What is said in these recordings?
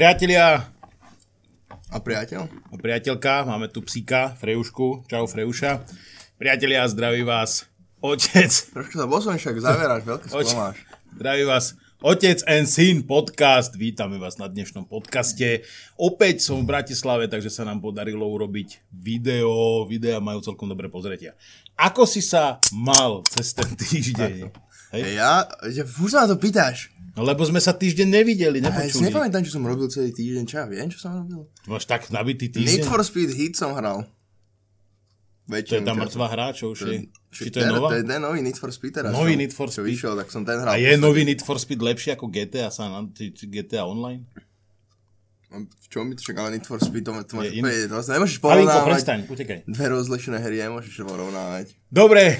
Priatelia a priateľ. A priateľka, máme tu psíka, Frejušku. Čau, Frejuša. Priatelia, zdraví vás otec. Trošku sa bosom však zaveráš, veľké sklomáš. Zdraví vás Otec and Syn podcast, vítame vás na dnešnom podcaste. Opäť som v Bratislave, takže sa nám podarilo urobiť video. Videá majú celkom dobré pozretia. Ako si sa mal cez ten týždeň? Ja? Už sa na to pýtaš. Lebo sme sa týždeň nevideli, nepočuli. Ja nepamätám, čo som robil celý týždeň. Čo ja viem, čo som robil? Tu máš tak nabitý týždeň? Need for Speed Heat som hral. Väčšinu, to je tá mŕtva hra, čo už je? Či to je nová? To je nový Need for Speed teraz. Nový Need for Speed? Vyšiel, tak som ten hral. A je nový Need for Speed lepší ako GTA, GTA Online? V čom by to však, ale Need for Speed, to nemôžeš porovnávať. Malinko, prestaň, utekaj. Dve rozlišené hry, nemôžeš porovnávať. Dobre,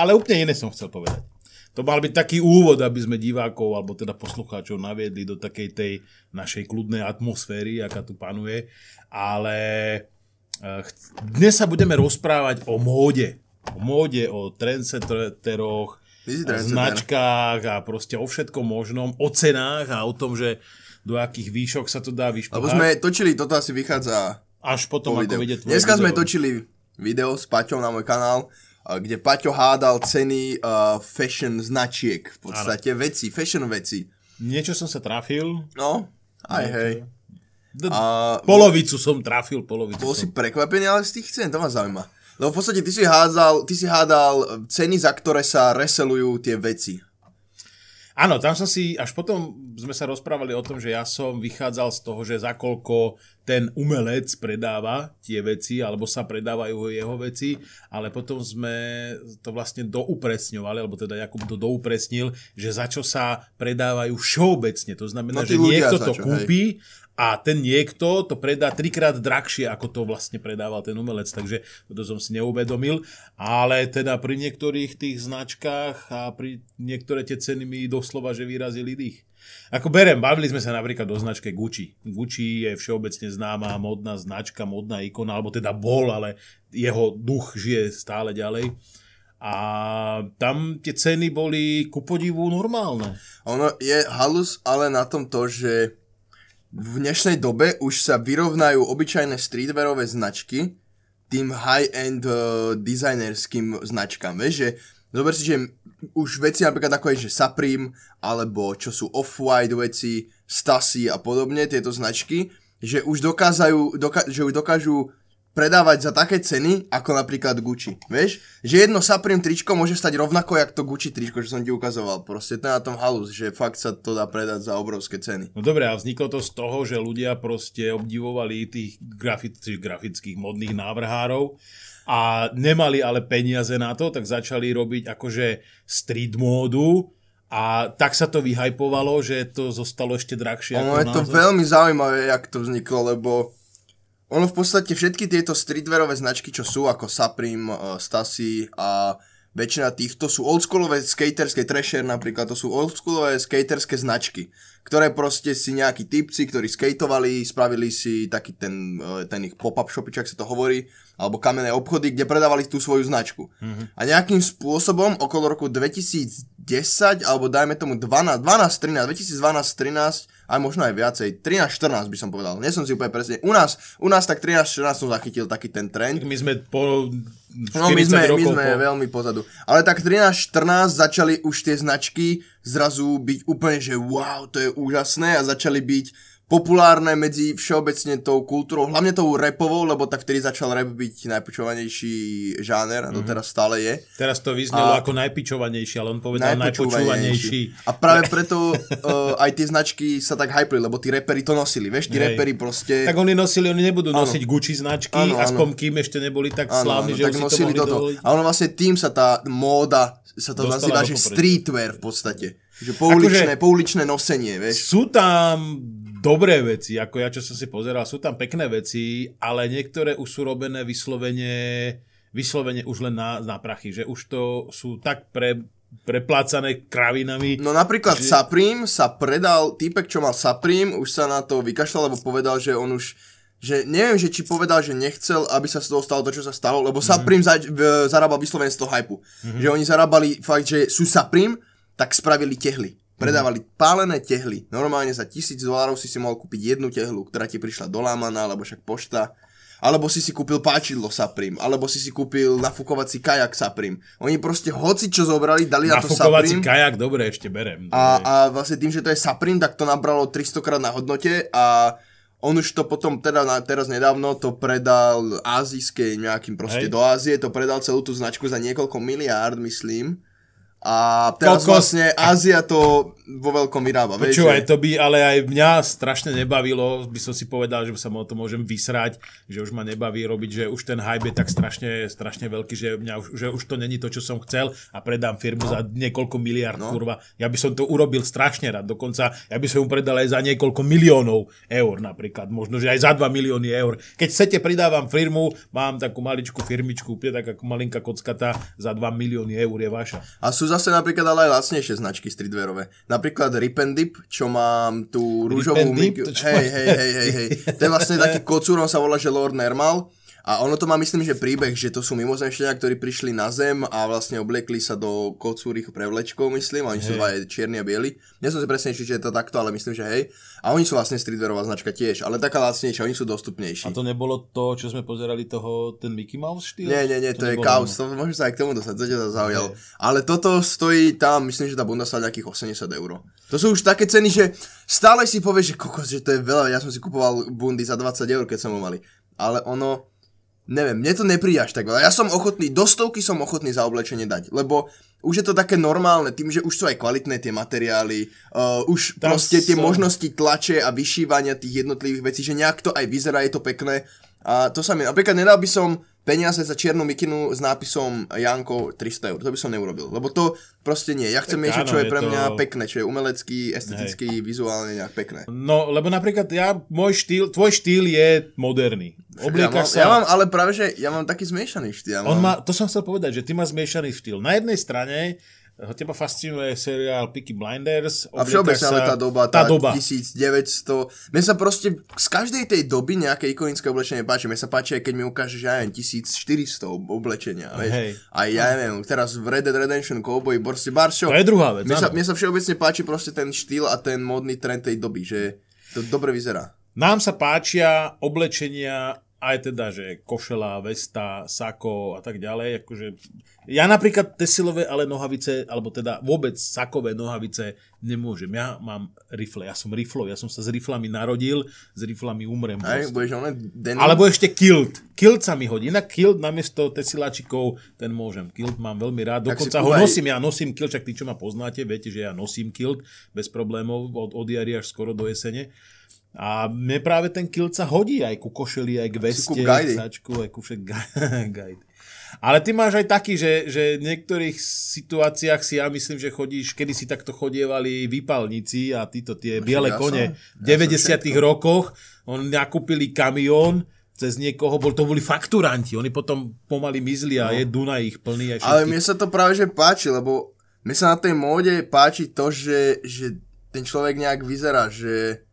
ale úplne iné som chcel povedať. To mal byť taký úvod, aby sme divákov, alebo teda poslucháčov naviedli do takej tej našej kľudnej atmosféry, aká tu panuje. Ale dnes sa budeme rozprávať o móde. O móde, o trendsetteroch, značkách a proste o všetkom možnom, o cenách a o tom, že do akých výšok sa to dá vyšplhať. Lebo sme točili, toto asi vychádza až potom, po ako vidie tvoje video. Dneska sme točili video s Paťom na môj kanál, kde Paťo hádal ceny fashion značiek, v podstate veci, fashion veci. Niečo som sa trafil. No, aj hej. Polovicu som trafil, polovicu. Bol si prekvapený, ale z tých cen, to ma zaujíma. Lebo v podstate ty si hádal ceny, za ktoré sa reselujú tie veci. Áno, tam som si, až potom sme sa rozprávali o tom, že ja som vychádzal z toho, že za koľko ten umelec predáva tie veci, alebo sa predávajú jeho veci, ale potom sme to vlastne doupresňovali, alebo teda Jakub to doupresnil, že za čo sa predávajú všeobecne. To znamená, že niekto to kúpi, hej. A ten niekto to predá trikrát drahšie, ako to vlastne predával ten umelec, takže to som si neuvedomil. Ale teda pri niektorých tých značkách a pri niektoré tie ceny mi doslova, že vyrazili dých. Ako berem, bavili sme sa napríklad o značke Gucci. Gucci je všeobecne známa modná značka, modná ikona, alebo teda bol, ale jeho duch žije stále ďalej. A tam tie ceny boli ku podivu normálne. Ono je halus ale na tom to, že v dnešnej dobe už sa vyrovnajú obyčajné streetwearové značky tým high-end designerským značkám. Vieš, že zober si, že už veci napríklad ako je, že Supreme, alebo čo sú Off-White veci, Stüssy a podobne, tieto značky, že už dokážu predávať za také ceny, ako napríklad Gucci. Vieš, že jedno Supreme tričko môže stať rovnako, jak to Gucci tričko, čo som ti ukazoval. Proste to je na tom halus, že fakt sa to dá predať za obrovské ceny. No dobre, a vzniklo to z toho, že ľudia proste obdivovali tých grafických modných návrhárov a nemali ale peniaze na to, tak začali robiť akože street módu. A tak sa to vyhajpovalo, že to zostalo ešte drahšie. Ono je to veľmi zaujímavé, jak to vzniklo, lebo ono v podstate všetky tieto streetwearové značky, čo sú ako Supreme, Stüssy a väčšina týchto sú oldschoolové skaterské, Thrasher napríklad, to sú oldschoolové skaterské značky, ktoré proste si nejakí typci, ktorí skateovali, spravili si taký ten ich pop-up shopičak sa to hovorí, alebo kamenné obchody, kde predávali tú svoju značku. Mm-hmm. A nejakým spôsobom okolo roku 2010, alebo dajme tomu 2012-13, aj možno aj viacej, 13-14 by som povedal, nie som si úplne presne, u nás tak 13-14 som zachytil taký ten trend. My sme po 40 rokov. No my sme veľmi pozadu, ale tak 13-14 začali už tie značky zrazu byť úplne, že wow, to je úžasné a začali byť populárne medzi všeobecne tou kultúrou, hlavne tou rapovou, lebo tak vtedy začal rap byť najpočúvanejší žáner a to teraz stále je. Teraz to vyznelo ako najpičovanejší, ale on povedal najpočúvanejší. A práve preto aj tie značky sa tak hypeli, lebo tí raperi to nosili, vieš, tí raperi proste. Tak oni nebudú nosiť Gucci značky, aspoň kým ešte neboli tak slávni, že tak si nosili to mohli dovoliť. A ono vlastne tým sa tá móda, sa to nazýva, že streetwear v podstate. Že pouličné nosenie, vieš. Sú tam dobré veci, ako ja, čo som si pozeral, sú tam pekné veci, ale niektoré už sú robené vyslovene už len na prachy, že už to sú tak preplácané kravinami. No napríklad Supreme sa predal, týpek, čo mal Supreme, už sa na to vykašľal, lebo povedal, že on už, že neviem, že či povedal, že nechcel, aby sa z toho stalo to, čo sa stalo, lebo Supreme zarábal vyslovene z toho hypu. Mm-hmm. Že oni zarábali fakt, že sú Supreme, tak spravili tehly. predávali pálené tehly. Normálne za $1000 si mohol kúpiť jednu tehlu, ktorá ti prišla dolámaná, alebo však pošta. Alebo si si kúpil páčidlo Supreme, alebo si si kúpil nafukovací kajak Supreme. Oni proste hoci čo zobrali, dali na to Supreme. Nafukovací kajak, dobre, ešte berem. Dobre. A vlastne tým, že to je Supreme, tak to nabralo 300 krát na hodnote a on už to potom, teda teraz nedávno, to predal azijskej nejakým proste do Ázie, to predal celú tú značku za niekoľko miliárd, myslím. A teraz vlastne Ázia to vo veľkom vyrába. Počúvaj, to by ale aj mňa strašne nebavilo, by som si povedal, že sa o to môžem vysrať, že už ma nebaví robiť, že už ten hype je tak strašne veľký, že, už to není to, čo som chcel a predám firmu za niekoľko miliárd, kurva. Ja by som to urobil strašne rád, dokonca ja by som ju predal aj za niekoľko miliónov eur napríklad, možno, že aj za 2 milióny eur. Keď chcete, pridávam firmu, mám takú maličku firmičku, taká malinká kockata, za 2 milióny eur je vaša. A zase napríklad ale aj lacnejšie značky streetwearové. Napríklad RIPNDIP, čo mám tú rúžovú... Hej. To je vlastne taký kocúr, sa volá, že Lord Nermal. A ono to má, myslím, že príbeh, že to sú mimozemšťania, ktorí prišli na zem a vlastne obliekli sa do kocúrých prevlečkov, myslím. A oni sú aj čierni a bieli. Ja som si presne istý, že je to takto, ale myslím, že hej. A oni sú vlastne streetwearová značka tiež, ale taká lacnejšia, oni sú dostupnejší. A to nebolo to, čo sme pozerali toho, ten Mickey Mouse štýl? Nie, to je Kaws, to môžem sa aj k tomu dosadzať, ja sa zaujal. Ale toto stojí tam, myslím, že tá bunda stála nejakých 80 €. To sú už také ceny, že stále si povieš, že kokos, že to je veľa. Ja som si kupoval bundy za 20 €, keď som ho mali. Ale ono neviem, mne to nepríde až tak veľa. Ja som ochotný, do stovky som ochotný za oblečenie dať, lebo už je to také normálne, tým, že už sú aj kvalitné tie materiály, už tam proste tie možnosti tlače a vyšívania tých jednotlivých vecí, že nejak to aj vyzerá, je to pekné. A to sa mi, napríklad nedal by som peniaze za čiernu mikinu s nápisom Janko 300 €, to by som neurobil, lebo to proste nie. Ja chcem niečo, čo je pre mňa pekné, čo je umelecký, estetický, vizuálne nejak pekné. No, lebo napríklad tvoj štýl je moderný. Obliekaš sa. Ja mám, ale práve, že ja mám taký zmiešaný štýl. To som chcel povedať, že ty máš zmiešaný štýl. Na jednej strane teba fascinuje seriál Peaky Blinders. A všeobecne ale tá doba. 1900. Mne sa proste z každej tej doby nejaké ikonické oblečenie páči. Mne sa páči, aj keď mi ukážeš, ja neviem, 1400 oblečenia. Vieš? A ja neviem, teraz v Red Dead Redemption, Cowboy, Borsi Baršo. To je druhá vec. Mne sa všeobecne páči proste ten štýl a ten módny trend tej doby, že to dobre vyzerá. Nám sa páčia oblečenia aj teda, že košela, vesta, sako a tak ďalej. Akože ja napríklad tesilové, ale nohavice, alebo teda vôbec sakové nohavice nemôžem. Ja mám rifle, ja som riflov, ja som sa s riflami narodil, s riflami umrem. Aj, alebo ešte kilt. Kilt sa mi hodí, inak kilt namiesto tesiláčikov, ten môžem. Kilt mám veľmi rád, dokonca ho nosím, ja nosím kilt, však tí, čo ma poznáte, viete, že ja nosím kilt bez problémov od jari až skoro do jesene. A mne práve ten kilt sa hodí aj ku košeli, aj k veste, sačku, aj ku všetkým gajdy. Ale ty máš aj taký, že v niektorých situáciách si ja myslím, že chodíš, kedy si takto chodievali výpalníci a títo tie biele kone v 90-tych rokoch, oni nakúpili kamión cez niekoho, to boli fakturanti, oni potom pomaly mizli a je Dunaj ich plný. Ale mne sa to práve že páči, lebo mne sa na tej móde páči to, že ten človek nejak vyzerá, že...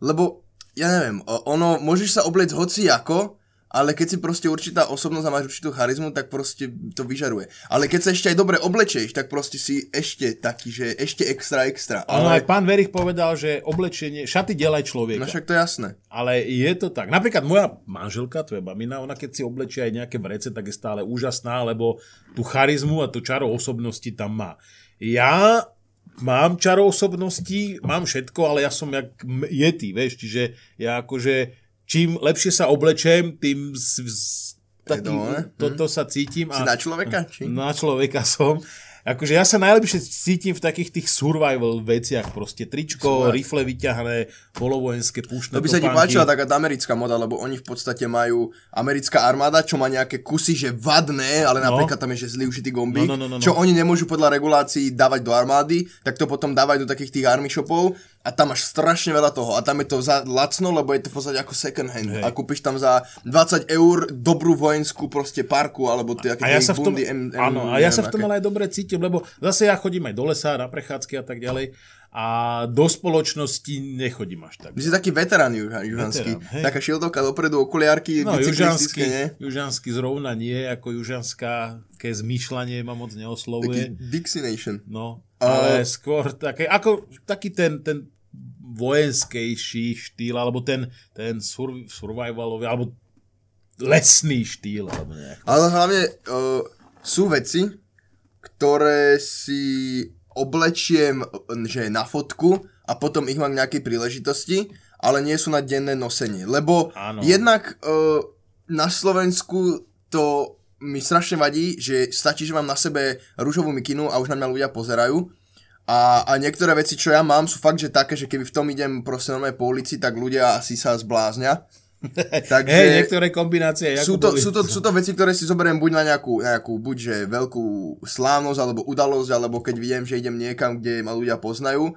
Lebo, ja neviem, ono, môžeš sa obliecť hoci ako, ale keď si proste určitá osobnosť a máš určitú charizmu, tak proste to vyžaruje. Ale keď sa ešte aj dobre oblečieš, tak proste si ešte taký, že ešte extra. Ono aj pán Verich povedal, že oblečenie, šaty delaj človeka. No však to je jasné. Ale je to tak. Napríklad moja manželka, tvoja mamina, ona keď si oblečia aj nejaké vrece, tak je stále úžasná, lebo tú charizmu a tú čaro osobnosti tam má. Ja... Mám čaro osobnosti, mám všetko, ale ja som jak yeti, vieš, čiže ja akože čím lepšie sa oblečem, tým toto sa cítim. Si na človeka? Či? Na človeka som. Akože ja sa najlepšie cítim v takých tých survival veciach, proste tričko, rifle vyťahné, polovojenské púštne topánky. To by sa ti páčila taká americká moda, lebo oni v podstate majú americká armáda, čo má nejaké kusy, že vadné, ale napríklad tam je, že zlý ušitý gombík, čo oni nemôžu podľa regulácií dávať do armády, tak to potom dávajú do takých tých army shopov a tam máš strašne veľa toho a tam je to za lacno, lebo je to v podstate ako second hand a kúpiš tam za 20 € dobrú vojenskú proste parku alebo také bundy. Áno, a ja sa v tom ale aj dobre cítim, lebo zase ja chodím aj do lesa, na prechádzky a tak ďalej a do spoločnosti nechodím až tak. My si taký veterán južanský. Taká šildovka dopredu, okuliarky, bicyklistické, ne? Južanský zrovna nie, ako južanská, ke zmýšľanie ma moc neoslovuje. Taký Dixie Nation. No, Ale skôr také, ako taký ten vojenskejší štýl, alebo ten survivalový, alebo lesný štýl. Alebo ale hlavne sú veci, ktoré si oblečiem, že na fotku a potom ich mám v nejakej príležitosti, ale nie sú na denné nosenie. Lebo áno. Jednak na Slovensku to mi strašne vadí, že stačí, že mám na sebe ružovú mikinu a už na mňa ľudia pozerajú. A niektoré veci, čo ja mám, sú fakt, že také, že keby v tom idem proste normálne po ulici, tak ľudia asi sa zbláznia. Takže hey, niektoré kombinácie. Sú to veci, ktoré si zoberiem buď na nejakú buďže veľkú slávnosť, alebo udalosť, alebo keď viem, že idem niekam, kde ma ľudia poznajú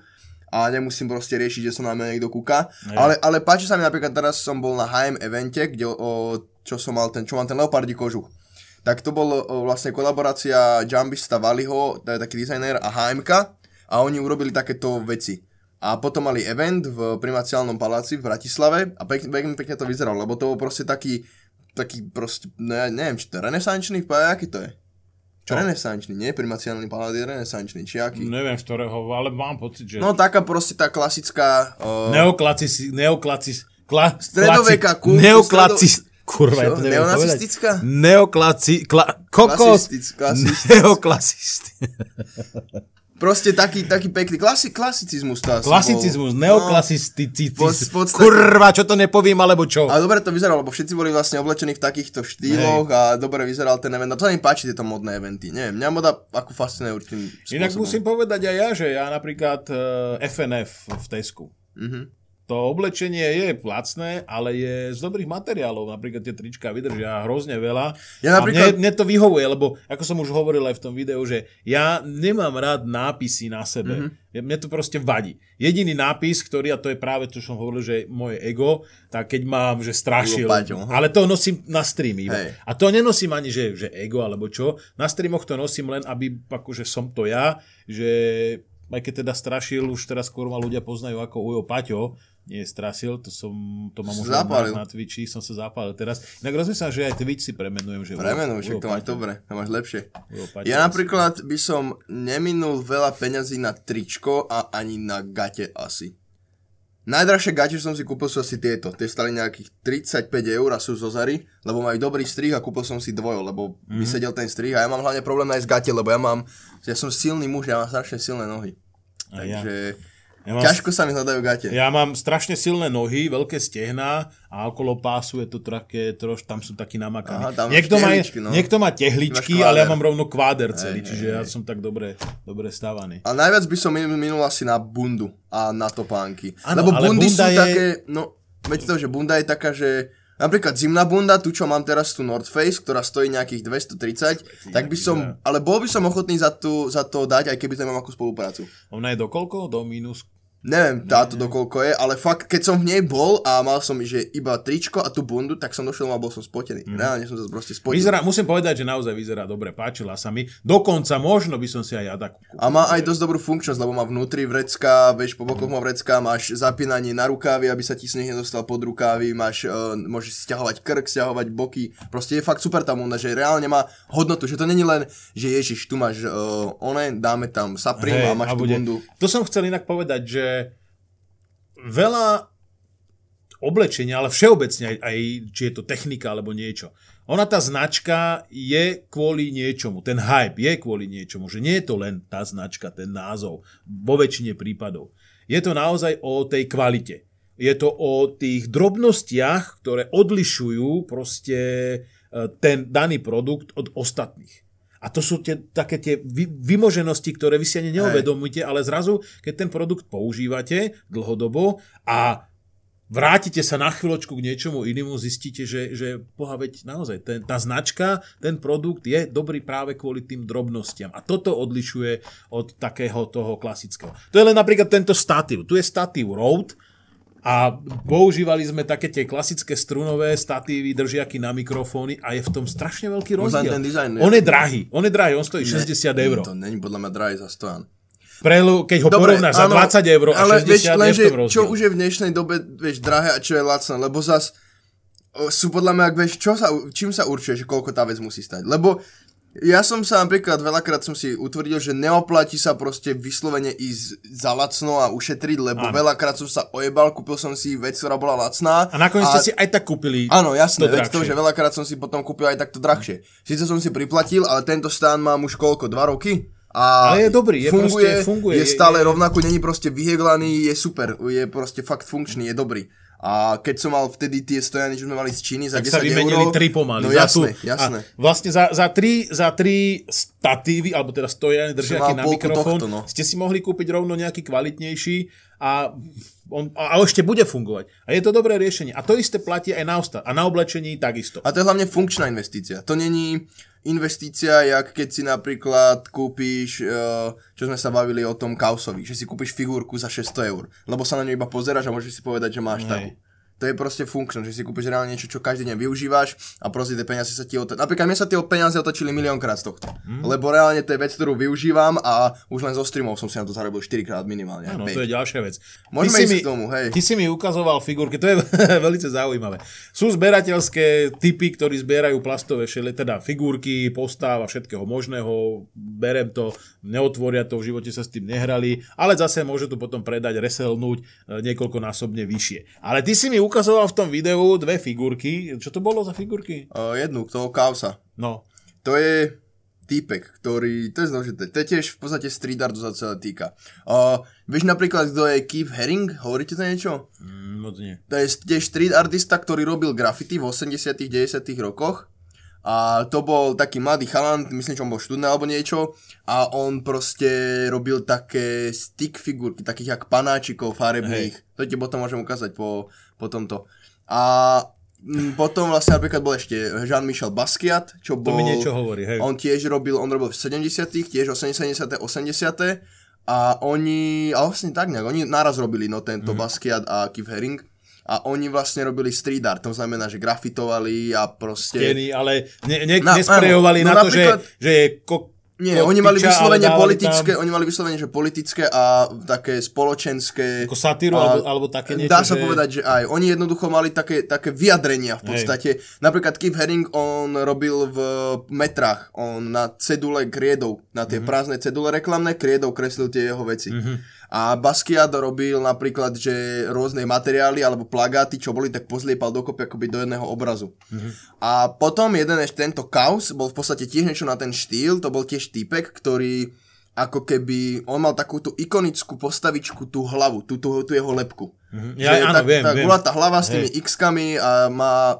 a nemusím proste riešiť, že som na mňa niekto kúka. Ale páči sa mi napríklad, teraz som bol na HM evente, kde, čo mám ten leopardí kožuch. Tak to bol vlastne kolaborácia Jambista Valiho, taký dizajner a HM-ka a oni urobili takéto veci. A potom mali event v Primaciálnom paláci v Bratislave a pekne to vyzeralo, lebo to bol proste taký proste, neviem, či to je renesančný, aký to je? Čo? Renesančný, nie? Primaciálny palác je renesančný, či aký? Neviem, z ktorého, ale mám pocit, že... No taká proste tá klasická... Stredoveká kultúra... Kurva, ja to neviem povedať. Neoklasická. Proste taký pekný klasicizmus. Klasicizmus, neoklasicizmus. Kurva, čo to nepovím, alebo čo? Ale dobre to vyzeralo, lebo všetci boli vlastne oblečení v takýchto štýloch a dobre vyzeral ten event. A to sa mi páči, tieto modné eventy. Neviem, mňa moda ako fascinuje určitým spôsobom. Inak musím povedať aj ja, že ja napríklad FNF v Tesku. Mhm. To oblečenie je lacné, ale je z dobrých materiálov. Napríklad tie trička vydržia hrozne veľa. Ja napríklad... A mne to vyhovuje, lebo ako som už hovoril aj v tom videu, že ja nemám rád nápisy na sebe. Mm-hmm. Mne to proste vadí. Jediný nápis, ktorý, a to je práve to, čo som hovoril, že moje ego, tak keď mám, že strašil. Ale to nosím na streamy. Hej. A to nenosím ani, že ego alebo čo. Na streamoch to nosím len, aby akože som to ja, že aj keď teda strašil, už teraz skôr ma ľudia poznajú ako Ujo Paťo. Nie, strasil, to mám už na Twitchi, som sa zapálil teraz. Inak rozmyslám, že aj Twitch si premenujem. Premenuj, však to máš dobre, to máš lepšie. Ja napríklad by som neminul veľa peňazí na tričko a ani na gate asi. Najdražšie gate, čo som si kúpil, sú asi tieto. Tie stali nejakých 35 € a sú zo Zary, lebo majú dobrý strih a kúpil som si dvojo, lebo mi sedel ten strih a ja mám hlavne problém nájsť gate, lebo ja som silný muž, ja mám strašne silné nohy. Takže... ťažko sa mi hľadajú gate. Ja mám strašne silné nohy, veľké stehná a okolo pásu je to tam sú takí namakaní. Aha, niekto má tehličky, ale ja mám rovno kváder celý, čiže ja som tak dobre stávaný. A najviac by som minul asi na bundu a na topánky. Ano, lebo bundy sú také, no, viete to, že bunda je taká, že napríklad zimná bunda, tu čo mám teraz, tu North Face, ktorá stojí nejakých 230, tak by som, ale bol by som ochotný za to dať, aj keby to mám akú spoluprácu. Ona je dokoľko? Do minus? Neviem táto dokoľko je, ale fakt, keď som v nej bol a mal som že iba tričko a tú bundu, tak som došiel a bol som spotený. Reálne som sa proste spotený. Musím povedať, že naozaj vyzerá dobre, páčila sa mi. Dokonca možno by som si aj ja takú kúpil. A má aj dosť dobrú funkčnosť, lebo má vnútri vrecká, vieš, po bokoch má vrecká, máš zapínanie na rukávy, aby sa ti sneh nedostal pod rukávy, máš, môžeš stiahovať krk, stiahovať boky. Proste je fakt super tá bunda, že reálne má hodnotu, že to není len, že ježiš, tu máš one, dáme tam Supreme a máš tú bundu. To som chcel inak povedať, že veľa oblečenia, ale všeobecne aj či je to technika alebo niečo. Ona tá značka je kvôli niečomu, ten hype je kvôli niečomu, že nie je to len tá značka, ten názov, vo väčšine prípadov. Je to naozaj o tej kvalite. Je to o tých drobnostiach, ktoré odlišujú proste ten daný produkt od ostatných. A to sú také tie vymoženosti, ktoré vy si ani neuvedomujete, ale zrazu, keď ten produkt používate dlhodobo a vrátite sa na chvíľočku k niečomu inému, zistíte, že pohaveť naozaj, tá značka, ten produkt je dobrý práve kvôli tým drobnostiam. A toto odlišuje od takého toho klasického. To je len napríklad tento statív. Tu je statív Rode, a používali sme také tie klasické strunové statívy, držiaky na mikrofóny a je v tom strašne veľký rozdiel. On je drahý, on stojí 60 €. To není podľa mňa drahý za stoján. Keď ho porovnáš za 20 € a 60 je v tom rozdiel. Čo už je v dnešnej dobe, vieš, drahé a čo je lacné, lebo zas sú podľa mňa, vieš, čím sa určuje, že koľko tá vec musí stať. Lebo Ja som sa napríklad veľakrát som si utvrdil, že neoplatí sa proste vyslovene ísť za lacno a ušetriť, lebo áno. Veľakrát som sa ojebal, kúpil som si vec, ktorá bola lacná. A nakoniec ste si aj tak kúpili. Áno, jasné, to, že veľakrát som si potom kúpil aj takto drahšie. Sice som si priplatil, ale tento stán mám už koľko, 2 roky? A ale je dobrý, funguje. Je stále rovnako, není proste vyheglaný, je super, je proste fakt funkčný, je dobrý. A keď som mal vtedy tie stojany, čo sme mali z Číny za 10 €. Tak sa vymenili 3 pomaly. No jasné. Vlastne za tri statívy, alebo teda stojany držiaky na mikrofón, ste si mohli kúpiť rovno nejaký kvalitnejší a ešte bude fungovať. A je to dobré riešenie. A to isté platí aj na a na oblečení takisto. A to je hlavne funkčná investícia. To není investícia, jak keď si napríklad kúpiš, čo sme sa bavili o tom Kausovi, že si kúpiš figurku za 600 €, lebo sa na ňu iba pozeráš a môžeš si povedať, že máš takú. To je proste funkčné, že si kúpiš reálne niečo, čo každý deň využívaš a proste tie peniaze sa ti otočili. Napríklad mne sa tie peniaze otočili miliónkrát z tohto. Lebo reálne to je vec, ktorú využívam a už len zo streamov som si na to zarobil 4-krát minimálne. Áno, to je ďalšia vec. Môžeme ísť k tomu, hej. Ty si mi ukazoval figurky, to je veľmi zaujímavé. Sú zberateľské typy, ktorí zbierajú plastové šele, teda figurky, postáv a všetkého možného. Berem to, neotvoria to, v živote sa s tým nehrali, ale zase môže to potom predať, reselnúť niekoľkonásobne vyššie. Ale ty si mi ukazoval v tom videu 2 figurky. Čo to bolo za figurky? Jednu, toho Kawsa. No. To je týpek, ktorý, to je zložité, to je tiež v podstate street artu sa celé týka. Vieš napríklad, kto je Keith Haring? Hovoríte to niečo? Moc nie. To je tiež street artista, ktorý robil graffiti v 80-tych, 90-tych rokoch. A to bol taký mladý chalant, myslím, že on bol študent alebo niečo. A on proste robil také stick figurky, takých jak panáčikov farebných. Hej. To ti potom môžem ukázať po tomto. A potom vlastne napríklad bol ešte Jean-Michel Basquiat, čo bol... To mi niečo hovorí, hej. On robil v 70-tych, tiež 80-té, 80-té. A oni, ale vlastne tak nejak, oni naraz robili tento Basquiat a Keith Haring. A oni vlastne robili street art, to znamená, že grafitovali a proste... Steny, ale nesprejovali na to, že je koktiča, oni mali vyslovene politické, tam... Oni mali vyslovene, že politické a také spoločenské... Ako satíru alebo také niečo, dá sa povedať, že aj. Oni jednoducho mali také vyjadrenia v podstate. Hej. Napríklad Keith Haring, on robil v metrách, on na cedule kriedou, na tie prázdne cedule reklamné, kriedou kreslil tie jeho veci. A Basquiat robil napríklad, že rôzne materiály alebo plagáty, čo boli, tak pozliepal dokopy akoby do jedného obrazu. A potom tento Kaws bol v podstate tiež niečo na ten štýl, to bol tiež týpek, ktorý ako keby, on mal takú tú ikonickú postavičku, tú hlavu, tú jeho lepku. Ja, áno, viem. Tá gulatá hlava s tými X-kami a má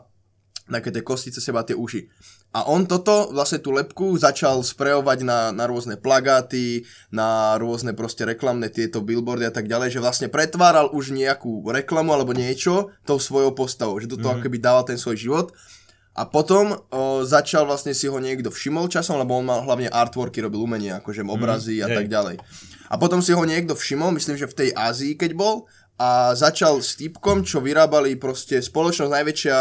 také tie kostice seba, tie uši. A on toto, vlastne tú lepku, začal sprejovať na rôzne plagáty, na rôzne proste reklamné tieto billboardy a tak ďalej, že vlastne pretváral už nejakú reklamu alebo niečo tou svojou postavou, že do toho akoby dával ten svoj život. A potom začal vlastne si ho niekto všimol časom, lebo on mal hlavne artworky, robil umenie, akože obrazy a tak ďalej. A potom si ho niekto všimol, myslím, že v tej Ázii, keď bol, a začal s týpkom, čo vyrábali proste spoločnosť najväčšia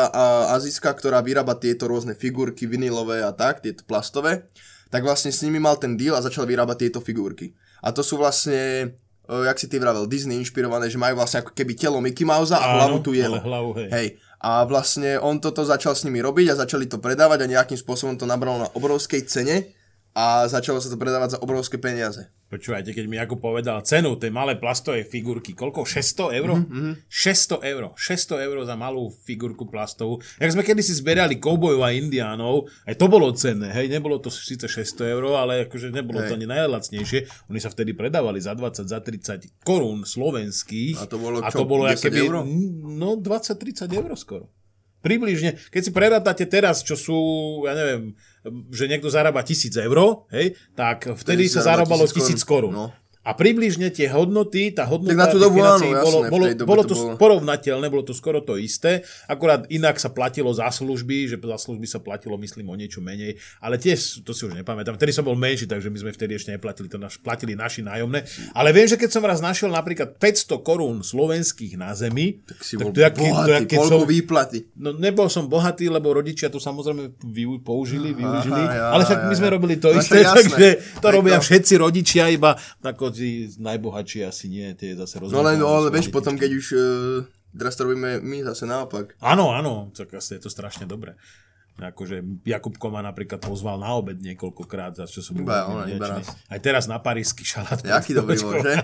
azijská, ktorá vyrába tieto rôzne figurky vinilové a tak, tieto plastové, tak vlastne s nimi mal ten deal a začal vyrábať tieto figurky. A to sú vlastne, jak si ty vravel, Disney inšpirované, že majú vlastne ako keby telo Mickey Mousea a hlavu tu jeho. Hej. A vlastne on toto začal s nimi robiť a začali to predávať a nejakým spôsobom to nabralo na obrovskej cene a začalo sa to predávať za obrovské peniaze. Počúvajte, keď mi Jakub povedal cenu tej malej plastovej figurky, koľko? 600 €? 600 €. 600 € za malú figurku plastovú. Jak sme kedysi zberali koubojov a indiánov, aj to bolo cenné, hej, nebolo to síce 600 €, ale akože nebolo to ani najlacnejšie. Oni sa vtedy predávali za 20, za 30 korún slovenských. A to bolo čo? 10 €? No 20-30 € skoro. Približne, keď si prerátate teraz, čo sú, ja neviem, že niekto zarába 1000 €, hej, tak vtedy sa zarábalo 1000 korún. No. A približne tie hodnoty, tá hodnota tých financií, bolo to porovnateľné, bolo to skoro to isté, akurát inak sa platilo za služby, že za služby sa platilo, myslím, o niečo menej, ale tiež, to si už nepamätám, vtedy som bol menší, takže my sme vtedy ešte neplatili, platili naši nájomné, ale viem, že keď som raz našiel napríklad 500 korún slovenských na zemi, tak si bol bohatý, koľko výplaty. No nebol som bohatý, lebo rodičia to samozrejme využili, ale však my sme robili to isté, takže to robia všetci rodičia, iba takozi najbohatší asi nie, tie zase rozhodnú. No ale vieš, potom keď už teraz to robíme my zase naopak. Áno, tak asi je to strašne dobré. Akože Jakubko ma napríklad pozval na obed niekoľkokrát, za čo som bol vďačný. Aj teraz na parísky šalát. Jaký dobrý bol, že?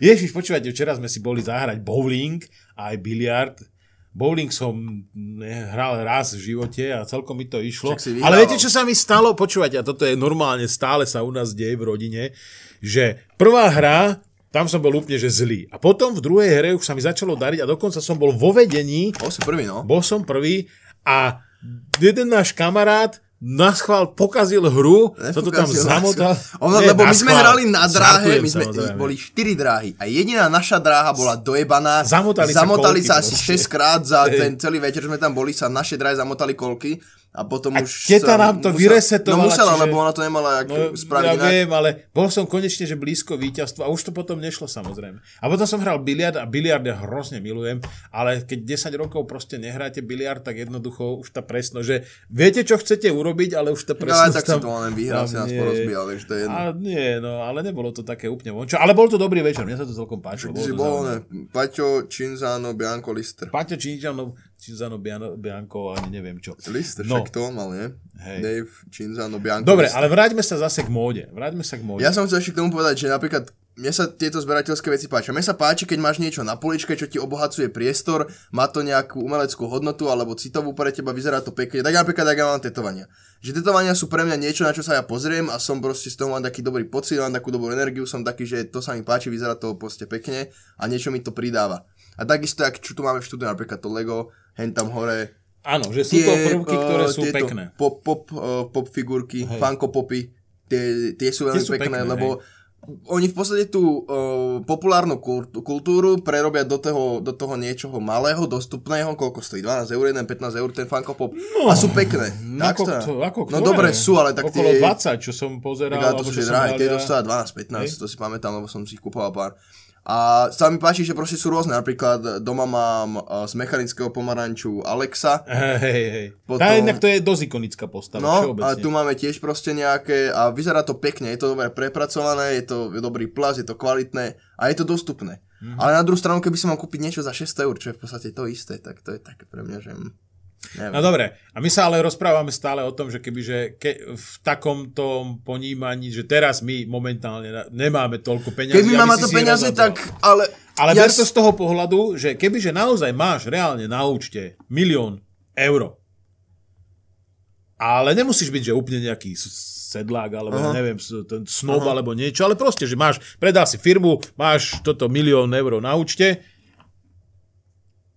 Ježiš, počúvajte, včera sme si boli zahrať bowling a aj biliard. Bowling som hral raz v živote a celkom mi to išlo. Ale viete, čo sa mi stalo? Počúvajte, a toto je normálne, stále sa u nás deje v rodine, že prvá hra, tam som bol úplne, že zlý. A potom v druhej hre už sa mi začalo dariť a dokonca som bol vo vedení. Bol som prvý, no. Bol som prvý a jeden náš kamarát naschvál pokazil hru, sa to tam zamotal. Lebo my sme hrali na dráhe, my sme boli 4 dráhy a jediná naša dráha bola dojebaná. Zamotali sa asi 6 krát za ten celý večer, sme tam boli, sa naše dráhy zamotali kolky. A potom a už teta nám to vyresetovala. No musela, lebo ona to nemala spraviť. Ja viem, ale bol som konečne, že blízko víťazstva a už to potom nešlo samozrejme. A potom som hral biliard a biliard ja hrozne milujem, ale keď 10 rokov proste nehráte biliard, tak jednoducho už tá presno, že viete, čo chcete urobiť, ale už tá presno... No, ale tak si to len vyhral, si nás porozbíjal, takže to je jedno. A nie, no, ale nebolo to také úplne vončo. Ale bol to dobrý večer, mne sa to celkom páčilo. Ty si bol, Paťo, Činzano, Bianco, Lister. Paťo, Činzano, Cinzano, Bianco, ani neviem čo. Lister, no. Však to on mal, nie? Hej. Dave, Cinzano, Bianco. Dobre, Lister. Ale vráťme sa zase k móde. Ja som chcel ešte k tomu povedať, že napríklad mne sa tieto zberateľské veci páčia. Mne sa páči, keď máš niečo na poličke, čo ti obohacuje priestor, má to nejakú umeleckú hodnotu alebo citovú pre teba, vyzerá to pekne. Tak napríklad, ak ja mám tetovania. Že tetovania sú pre mňa niečo, na čo sa ja pozriem a som proste z toho mám taký dobrý pocit, mám takú dobrú energiu, som taký, že to sa mi páči, vyzerá to proste pekne a niečo mi to pridáva. A takisto, ak čo tu máme v štúdiu, napríklad to Lego, hen tam hore. Áno, že sú tie, to prvky, ktoré sú pekné. Pop figurky, hej. Funko popy, tie sú veľmi pekné, lebo oni v podstate tú populárnu kultúru prerobia do toho niečoho malého, dostupného, koľko stojí? 12 €, 15 €, ten Funko Pop. No, a sú pekné. Ako no dobre sú, ale tak okolo tie... 20, čo som pozeral. Tak, ale to sú drahé, tie dostala 12-15, to si pamätám, lebo som si ich kúpoval pár. A sa mi páči, že proste sú rôzne. Napríklad doma mám z mechanického pomaranču Alexa. Hej. Potom... Tá jednak to je dosť ikonická postava. No a tu máme tiež proste nejaké a vyzerá to pekne. Je to dobre prepracované, je to dobrý plast, je to kvalitné a je to dostupné. Mhm. Ale na druhú stranu, keby som mal kúpiť niečo za 6 €, čo je v podstate to isté, tak to je také pre mňa, že... Neviem. No dobre, a my sa ale rozprávame stále o tom, že kebyže v takomto ponímaní, že teraz my momentálne nemáme toľko peňazí. Keby máme to peniaze, tak ale... Ale ber to z toho pohľadu, že kebyže naozaj máš reálne na účte 1 000 000 €, ale nemusíš byť, že úplne nejaký sedlák, alebo neviem, ten snob, alebo niečo, ale proste, že máš, predal si firmu, máš toto 1 000 000 € na účte.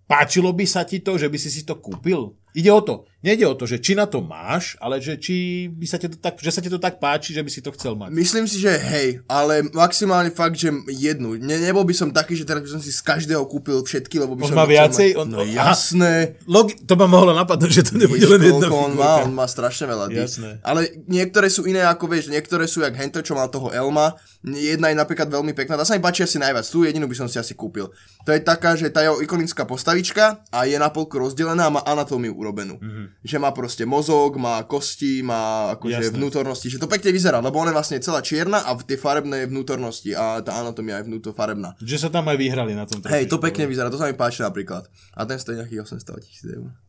Páčilo by sa ti to, že by si to kúpil? Ide o to. Nejde o to, že či na to máš, ale že či by sa ti to tak, že sa ti to tak páči, že by si to chcel mať. Myslím si, že hej, ale maximálne fakt, že 1. Nebol by som taký, že teraz by som si z každého kúpil všetky, lebo by on som... On má viacej? Mať... No jasné. To ma mohlo napadnúť, že to nebude len jedna figurka. On má strašne veľa. Jasné. Ale niektoré sú iné, ako vieš, niektoré sú jak hento, čo mal toho Elma. Jedna je napríklad veľmi pekná, tá sa mi páči asi najviac, tú jedinú by som si asi kúpil. To je taká, že tá jeho ikonická postavička a je na polku rozdelená a má anatómiu urobenú. Mm-hmm. Že má proste mozog, má kosti, má akože vnútornosti, že to pekne vyzerá, lebo ona je vlastne celá čierna a tie farebné vnútornosti a tá anatómia je vnútofarebná. Že sa tam aj vyhrali na tom. Hej, to pekne vyzerá, to sa mi páči napríklad. A ten stojí nejakých 800 000 €.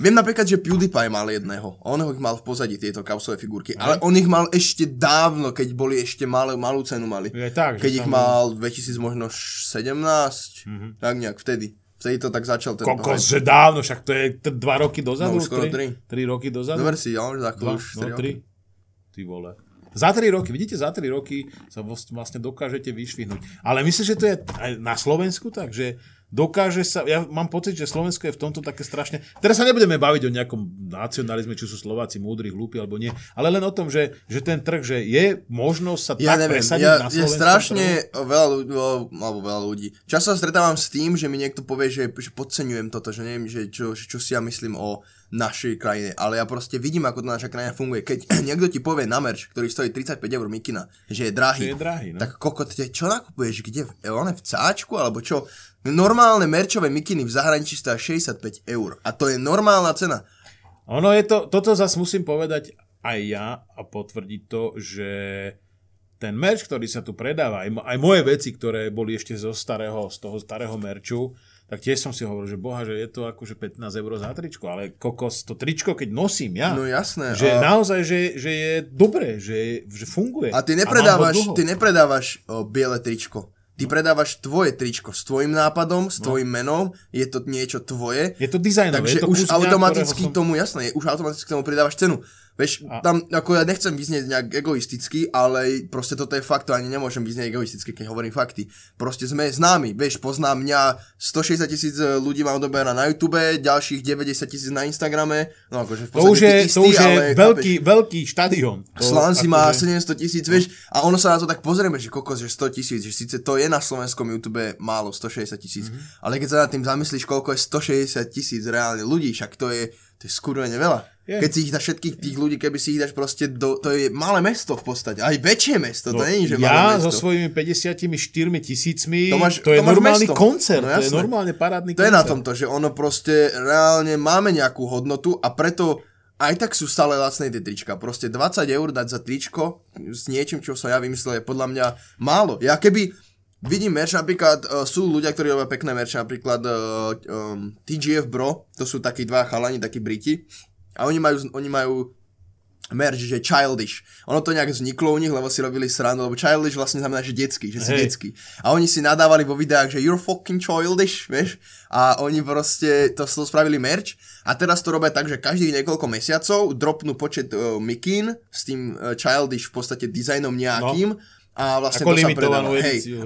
Viem napríklad, že PewDiePie mal jedného. On ich mal v pozadí, tieto Kawsové figurky. Aj. Ale on ich mal ešte dávno, keď boli ešte malú cenu mali. Tak, keď ich mal 2017, tak nejak vtedy to tak začal. Kokos, že dávno, však to je 2 roky dozadu? No, skoro 3 roky dozadu? Dobre si, ale za chvíľu už 3 roky. Ty vole. Za 3 roky, vidíte, za 3 roky sa vlastne dokážete vyšvihnúť. Ale myslím, že to je aj na Slovensku tak, že dokáže sa, ja mám pocit, že Slovensko je v tomto také strašne, teraz sa nebudeme baviť o nejakom nacionalizme, či sú Slováci múdri, hlúpi alebo nie, ale len o tom, že ten trh, že je možnosť sa ja tak neviem, presadiť na Slovensku. Ja strašne veľa ľudí, často sa stretávam s tým, že mi niekto povie, že podceňujem toto, že neviem, že čo si ja myslím o našej krajine, ale ja proste vidím, ako tá naša krajina funguje. Keď niekto ti povie na merch, ktorý stojí 35 € mikina, že je drahý, no. Tak kokot, čo nakupuješ, kde, one v cáčku, alebo čo? Normálne merčové mikiny v zahraničí stojí 65 €. A to je normálna cena. Ono je to, toto zase musím povedať aj ja a potvrdiť to, že ten merč, ktorý sa tu predáva, aj moje veci, ktoré boli ešte z toho starého merču, tak tiež som si hovoril, že boha, že je to akože 15 € za tričko, ale kokos, to tričko, keď nosím ja, no jasné, že a... naozaj, že je dobré, že funguje. A ty nepredávaš biele tričko. Ty predávaš tvoje tričko s tvojím nápadom, s tvojím menom, je to niečo tvoje. Je to dizajnové. Takže je to už automaticky tomu pridávaš cenu. Vieš, tam, ako ja nechcem vyznieť nejak egoisticky, ale proste toto je fakt, to ani nemôžem vyznieť egoisticky, keď hovorím fakty. Proste sme známi, vieš, pozná mňa 160 000 ľudí mám odoberá na YouTube, ďalších 90 000 na Instagrame, no akože v podstate to už je veľký štadión. Slansi má 700 000, vieš, a ono sa na to tak pozrieme, že kokos, že 100 000, že síce to je na slovenskom YouTube málo, 160 000, ale keď sa nad tým zamyslíš, koľko je 160 000 reálne ľudí, však to je skurvene veľa. Keď si ich dáš všetkých tých ľudí, keby si ich dáš proste do... To je malé mesto v podstate, aj väčšie mesto, no, to nie je, že malé mesto. Ja so svojimi 54 000, to je normálny mesto. Koncert, no, to je normálne parádny koncert. To je na tomto, že ono proste reálne máme nejakú hodnotu a preto aj tak sú stále lacné tie trička. Proste 20 € dať za tričko s niečím, čo som ja vymyslel, je podľa mňa málo. Ja keby vidím merch, napríklad sú ľudia, ktorí robia pekné merch, napríklad TGF Bro, to sú takí dva chalani, takí Briti. A oni majú merch, že Childish. Ono to nejak vzniklo u nich, lebo si robili srandu, lebo Childish vlastne znamená, že detský, že si detský. A oni si nadávali vo videách, že you're fucking childish, vieš? A oni proste to spravili merch a teraz to robia tak, že každých niekoľko mesiacov dropnú počet mikín s tým Childish v podstate dizajnom nejakým. No. A vlastne ako to sa predá,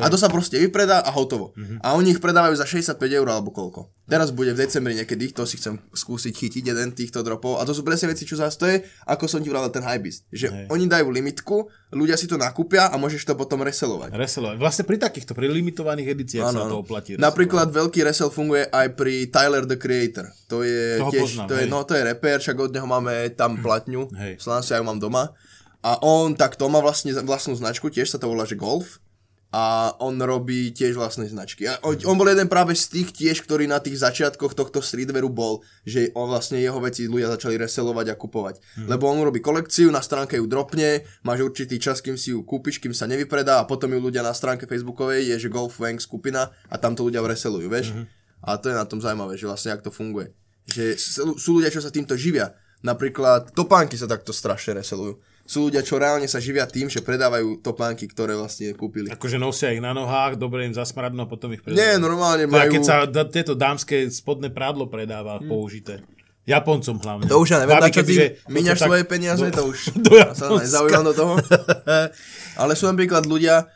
a to sa proste vypredá a hotovo. A oni ich predávajú za 65 € alebo koľko. Teraz bude v decembri niekedy, to si chcem skúsiť chytiť jeden týchto dropov. A to sú presne veci, čo zastoje, ako som ti vral ten hypebeast. Že oni dajú limitku, ľudia si to nakúpia a môžeš to potom reselovať. Vlastne pri takýchto, pri limitovaných edíciách sa to oplatí. Napríklad veľký resell funguje aj pri Tyler the Creator. To je tiež, to je rapper, však od neho máme tam platňu. Slám si, ja ju mám doma. A on takto má vlastne vlastnú značku, tiež sa to volá, že Golf. A on robí tiež vlastné značky. A on bol jeden práve z tých tiež, ktorý na tých začiatkoch tohto streetwearu bol, že on vlastne jeho veci ľudia začali reselovať a kupovať. Lebo on robí kolekciu, na stránke ju dropne, máš určitý čas, kým si ju kúpiš, kým sa nevypredá a potom ju ľudia na stránke facebookovej je, že Golf Wang skupina a tam to ľudia reselujú, vieš. A to je na tom zaujímavé, že vlastne jak to funguje. Že sú ľudia, čo sa týmto živia. Napríklad topánky sa takto strašne reselujú. Sú ľudia, čo reálne sa živia tým, že predávajú topánky, ktoré vlastne kúpili. Akože nosia ich na nohách, dobre im zasmradnú a potom ich predávajú. Nie, normálne majú... Keď sa tieto dámske spodné prádlo predáva použité. Japoncom hlavne. To už ja neviem, na čo ty míňaš svoje peniaze, to už sa nezaujímam do toho. Ale sú napríklad ľudia,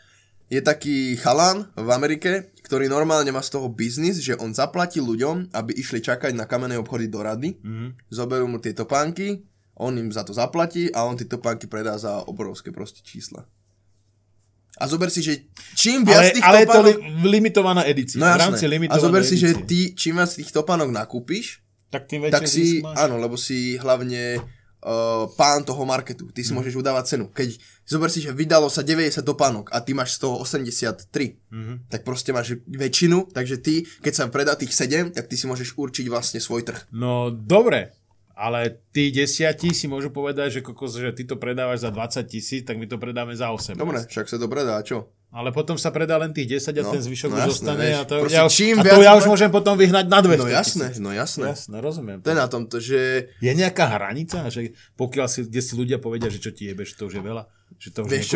je taký chalan v Amerike, ktorý normálne má z toho biznis, že on zaplatí ľuďom, aby išli čakať na kamenné obchody do Rady, zoberú mu tie topánky, on im za to zaplatí a on tie topánky predá za obrovské proste čísla. A zober si, že čím viac tých topánok... Ale je to limitovaná edícia. No jasné. A zober si, že ty čím viac tých topánok nakúpiš, tak tým väčšie zisk máš. Áno, lebo si hlavne pán toho marketu. Ty si môžeš udávať cenu. Keď zober si, že vydalo sa 90 topánok a ty máš z toho 83, tak proste máš väčšinu. Takže ty, keď sa predá tých 7, tak ty si môžeš určiť vlastne svoj trh. No dobre. Ale tí 10 si môžu povedať, že kokos, že ty to predávaš za 20 000, tak my to predáme za 18. Dobre, však sa to predá, čo? Ale potom sa predá len tých 10 a ten zvyšok už zostane. Vieš, ja už môžem potom vyhnať na 200 000. No jasné. Rozumiem. To je na tomto, že... Je nejaká hranica? Že pokiaľ si, kde si ľudia povedia, že čo ti jebeš, to už je veľa. Že to už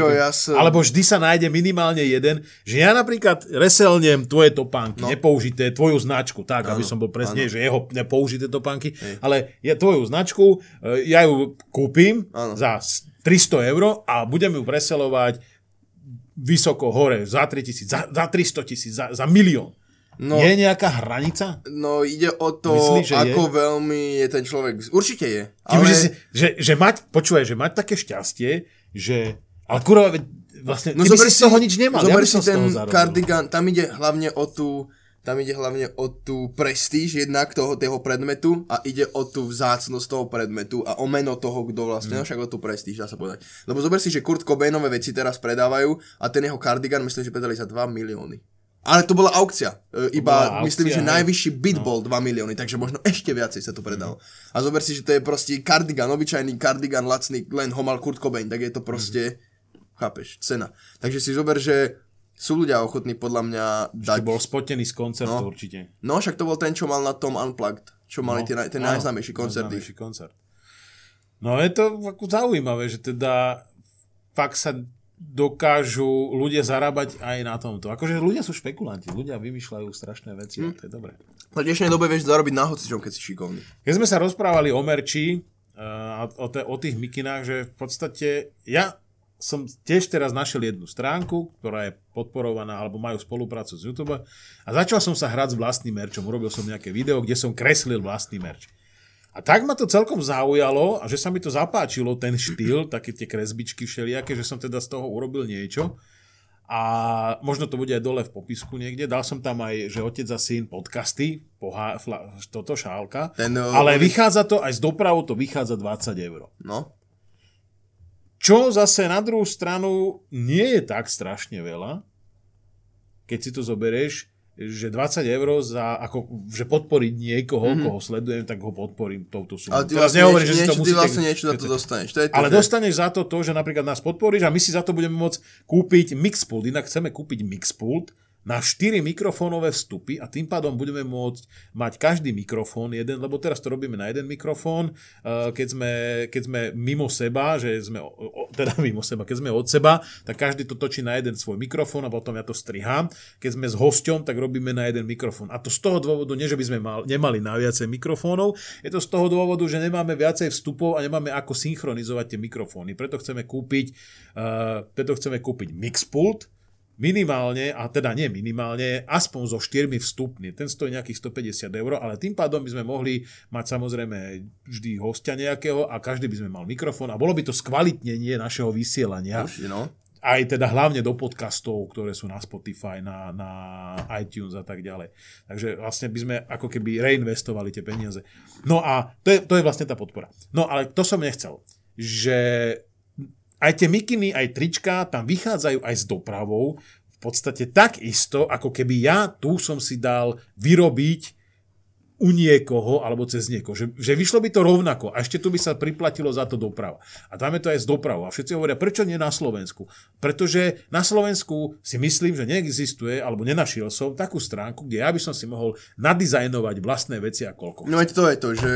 alebo vždy sa nájde minimálne jeden, že ja napríklad reselnem tvoje topánky, nepoužité, tvoju značku, tak, aby som bol presne, že jeho nepoužité topánky, ale ja tvoju značku, ja ju kúpim za 300 € a budem ju preselovať vysoko hore, za 3000, za 300 000, za milión. No, je nejaká hranica? No ide o to, veľmi je ten človek. Určite je. Ale... Že mať také šťastie, že... Ale kurva, vlastne, no, ty by si z toho nič nemal. Zober si ten kardigán, tam ide hlavne o tú prestíž jednak toho predmetu a ide o tú vzácnosť toho predmetu a o meno toho, kto vlastne, však o tú prestíž, dá sa povedať. Lebo zober si, že Kurt Cobainové veci teraz predávajú a ten jeho kardigán, myslím, že predali za 2 milióny. Ale to bola aukcia. Myslím, že najvyšší bid bol 2 milióny, takže možno ešte viacej sa to predalo. A zober si, že to je proste kardigán, obyčajný kardigán, lacný, len ho mal Kurt Cobain, tak je to proste, chápeš, cena. Takže si zober, že sú ľudia ochotní podľa mňa dať... Ešte bol spotený z koncertu, no, určite. No, však to bol ten, čo mal na tom Unplugged, čo mali ten najznámejší koncert. No, je to zaujímavé, že teda fakt sa dokážu ľudia zarábať aj na tomto. Akože ľudia sú špekulanti, ľudia vymýšľajú strašné veci, to je dobré. V dnešnej dobe vieš zarobiť na hocičom, keď si šikovný. Keď sme sa rozprávali o merči a o tých mikinách, že v podstate ja som tiež teraz našiel jednu stránku, ktorá je podporovaná, alebo majú spoluprácu s YouTube a začal som sa hrať s vlastným merčom. Urobil som nejaké video, kde som kreslil vlastný merč. A tak ma to celkom zaujalo a že sa mi to zapáčilo, ten štýl, také tie kresbičky všelijaké, že som teda z toho urobil niečo. A možno to bude aj dole v popisku niekde. Dal som tam aj, že otec a syn podcasty, toto šálka. Ale vychádza to, aj z dopravu to vychádza 20 €. No. Čo zase na druhú stranu nie je tak strašne veľa, keď si to zoberieš, že 20 € za, ako, že podporiť niekoho, koho sledujem, tak ho podporím touto sumou. Ale ty vlastne niečo za to dostaneš. To ale že... dostaneš za to, že napríklad nás podporíš a my si za to budeme môcť kúpiť mixpult. Inak chceme kúpiť mixpult na 4 mikrofónové vstupy a tým pádom budeme môcť mať každý mikrofón jeden, lebo teraz to robíme na jeden mikrofón, keď sme mimo seba, že sme teda mimo seba, keď sme od seba, tak každý to točí na jeden svoj mikrofón a potom ja to strihám. Keď sme s hosťom, tak robíme na jeden mikrofón. A to z toho dôvodu, nie že by sme nemali na viacej mikrofónov, je to z toho dôvodu, že nemáme viacej vstupov a nemáme ako synchronizovať tie mikrofóny. Preto chceme kúpiť mixpult, minimálne, a teda nie minimálne, aspoň so 4 vstupmi. Ten stojí nejakých 150 €, ale tým pádom by sme mohli mať samozrejme vždy hostia nejakého a každý by sme mal mikrofón a bolo by to skvalitnenie našeho vysielania. Aj teda hlavne do podcastov, ktoré sú na Spotify, na iTunes a tak ďalej. Takže vlastne by sme ako keby reinvestovali tie peniaze. No a to je vlastne tá podpora. No ale to som nechcel, že... Aj tie mikiny, aj trička tam vychádzajú aj s dopravou v podstate tak isto, ako keby ja tu som si dal vyrobiť u niekoho alebo cez niekoho. Že vyšlo by to rovnako a ešte tu by sa priplatilo za to doprava. A tam je to aj z dopravou. A všetci hovoria, prečo nie na Slovensku? Pretože na Slovensku si myslím, že neexistuje, alebo nenašiel som takú stránku, kde ja by som si mohol nadizajnovať vlastné veci a koľko. No veď to je to, že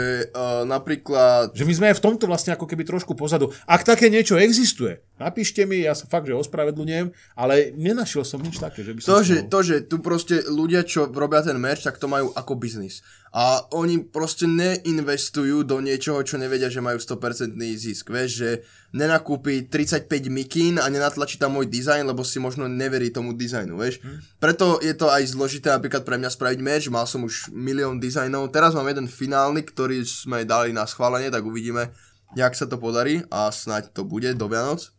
napríklad... Že my sme aj v tomto vlastne ako keby trošku pozadu. Ak také niečo existuje, napíšte mi, ja sa fakt, že ospravedlňujem, ale nenašiel som nič také, že by som... To, že tu proste ľudia, čo robia ten merch, tak to majú ako biznis. A oni proste neinvestujú do niečoho, čo nevedia, že majú 100% zisk. Vieš, že nenakúpi 35 mikín a nenatlačí tam môj dizajn, lebo si možno neverí tomu dizajnu, vieš. Preto je to aj zložité napríklad pre mňa spraviť merch. Mal som už milión dizajnov. Teraz mám jeden finálny, ktorý sme dali na schválenie, tak uvidíme, jak sa to podarí a snáď to bude do Vianoc.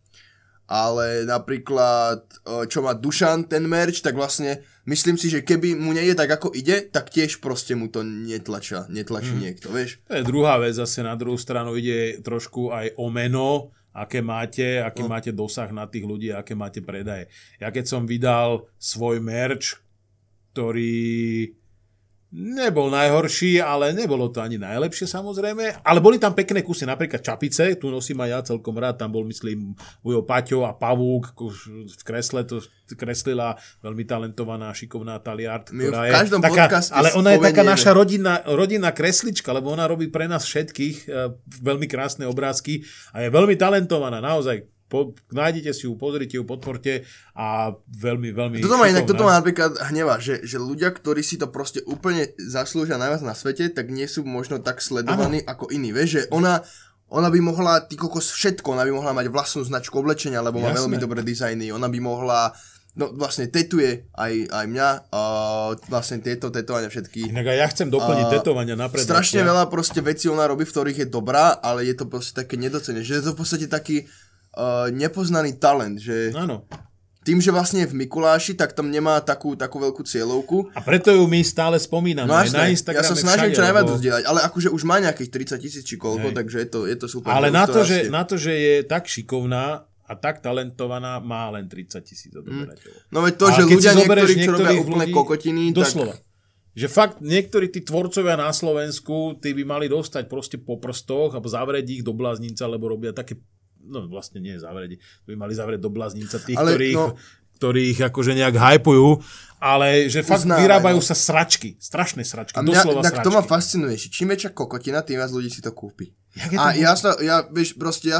Ale napríklad, čo má Dušan, ten merch, tak vlastne myslím si, že keby mu nejde tak, ako ide, tak tiež proste mu to netlačí niekto, vieš. To je druhá vec, zase na druhú stranu ide trošku aj o meno, aký máte dosah na tých ľudí, aké máte predaje. Ja keď som vydal svoj merch, ktorý... Nebol najhorší, ale nebolo to ani najlepšie samozrejme, ale boli tam pekné kusy, napríklad čapice, tu nosím aj ja celkom rád, tam bol myslím ujo Paťo a pavúk, v kresle to kreslila veľmi talentovaná, šikovná taliart, ktorá je taká, ale ona je taká naša rodinná kreslička, lebo ona robí pre nás všetkých veľmi krásne obrázky a je veľmi talentovaná, naozaj. Nájdete si ju, pozrite ju, podporte a veľmi, veľmi... Toto ma napríklad hnevá, že ľudia, ktorí si to proste úplne zaslúžia najviac na svete, tak nie sú možno tak sledovaní ako iní. Vieš, že ona by mohla, ty kokos, všetko, ona by mohla mať vlastnú značku oblečenia, lebo má veľmi dobré dizajny, ona by mohla... No vlastne tetuje aj mňa, vlastne tieto tetovania všetky. Inak ja chcem doplniť tetovania napred. Strašne veľa proste vecí ona robí, v ktorých je dobrá, ale je to proste také nedocenené, že je to v podstate taký nepoznaný talent, že ano. Tým, že vlastne je v Mikuláši, tak tam nemá takú veľkú cieľovku. A preto ju my stále spomíname. No jasné, ja sa snažím čo najviac vzdielať, ale akože už má nejakých 30 000 či koľko, takže je to super. Ale na to, že je tak šikovná a tak talentovaná, má len 30 000 odoberateľov. No veď to, že ľudia niektorí, čo robia úplne kokotiny, doslova. Tak... Že fakt niektorí tí tvorcovia na Slovensku, tí by mali dostať proste po prstoch a zavrieť ich do bláznica, lebo robia také. No vlastne nie zavrieť, by mali zavrieť do bláznica tých, ktorých ktorí ich akože nejak hypujú, ale že fakt uznávajú. Vyrábajú sa sračky, strašné sračky, doslova sračky. A to ma fascinuje, že čím väčšia kokotina, tým viac ľudí si to kúpi. A ja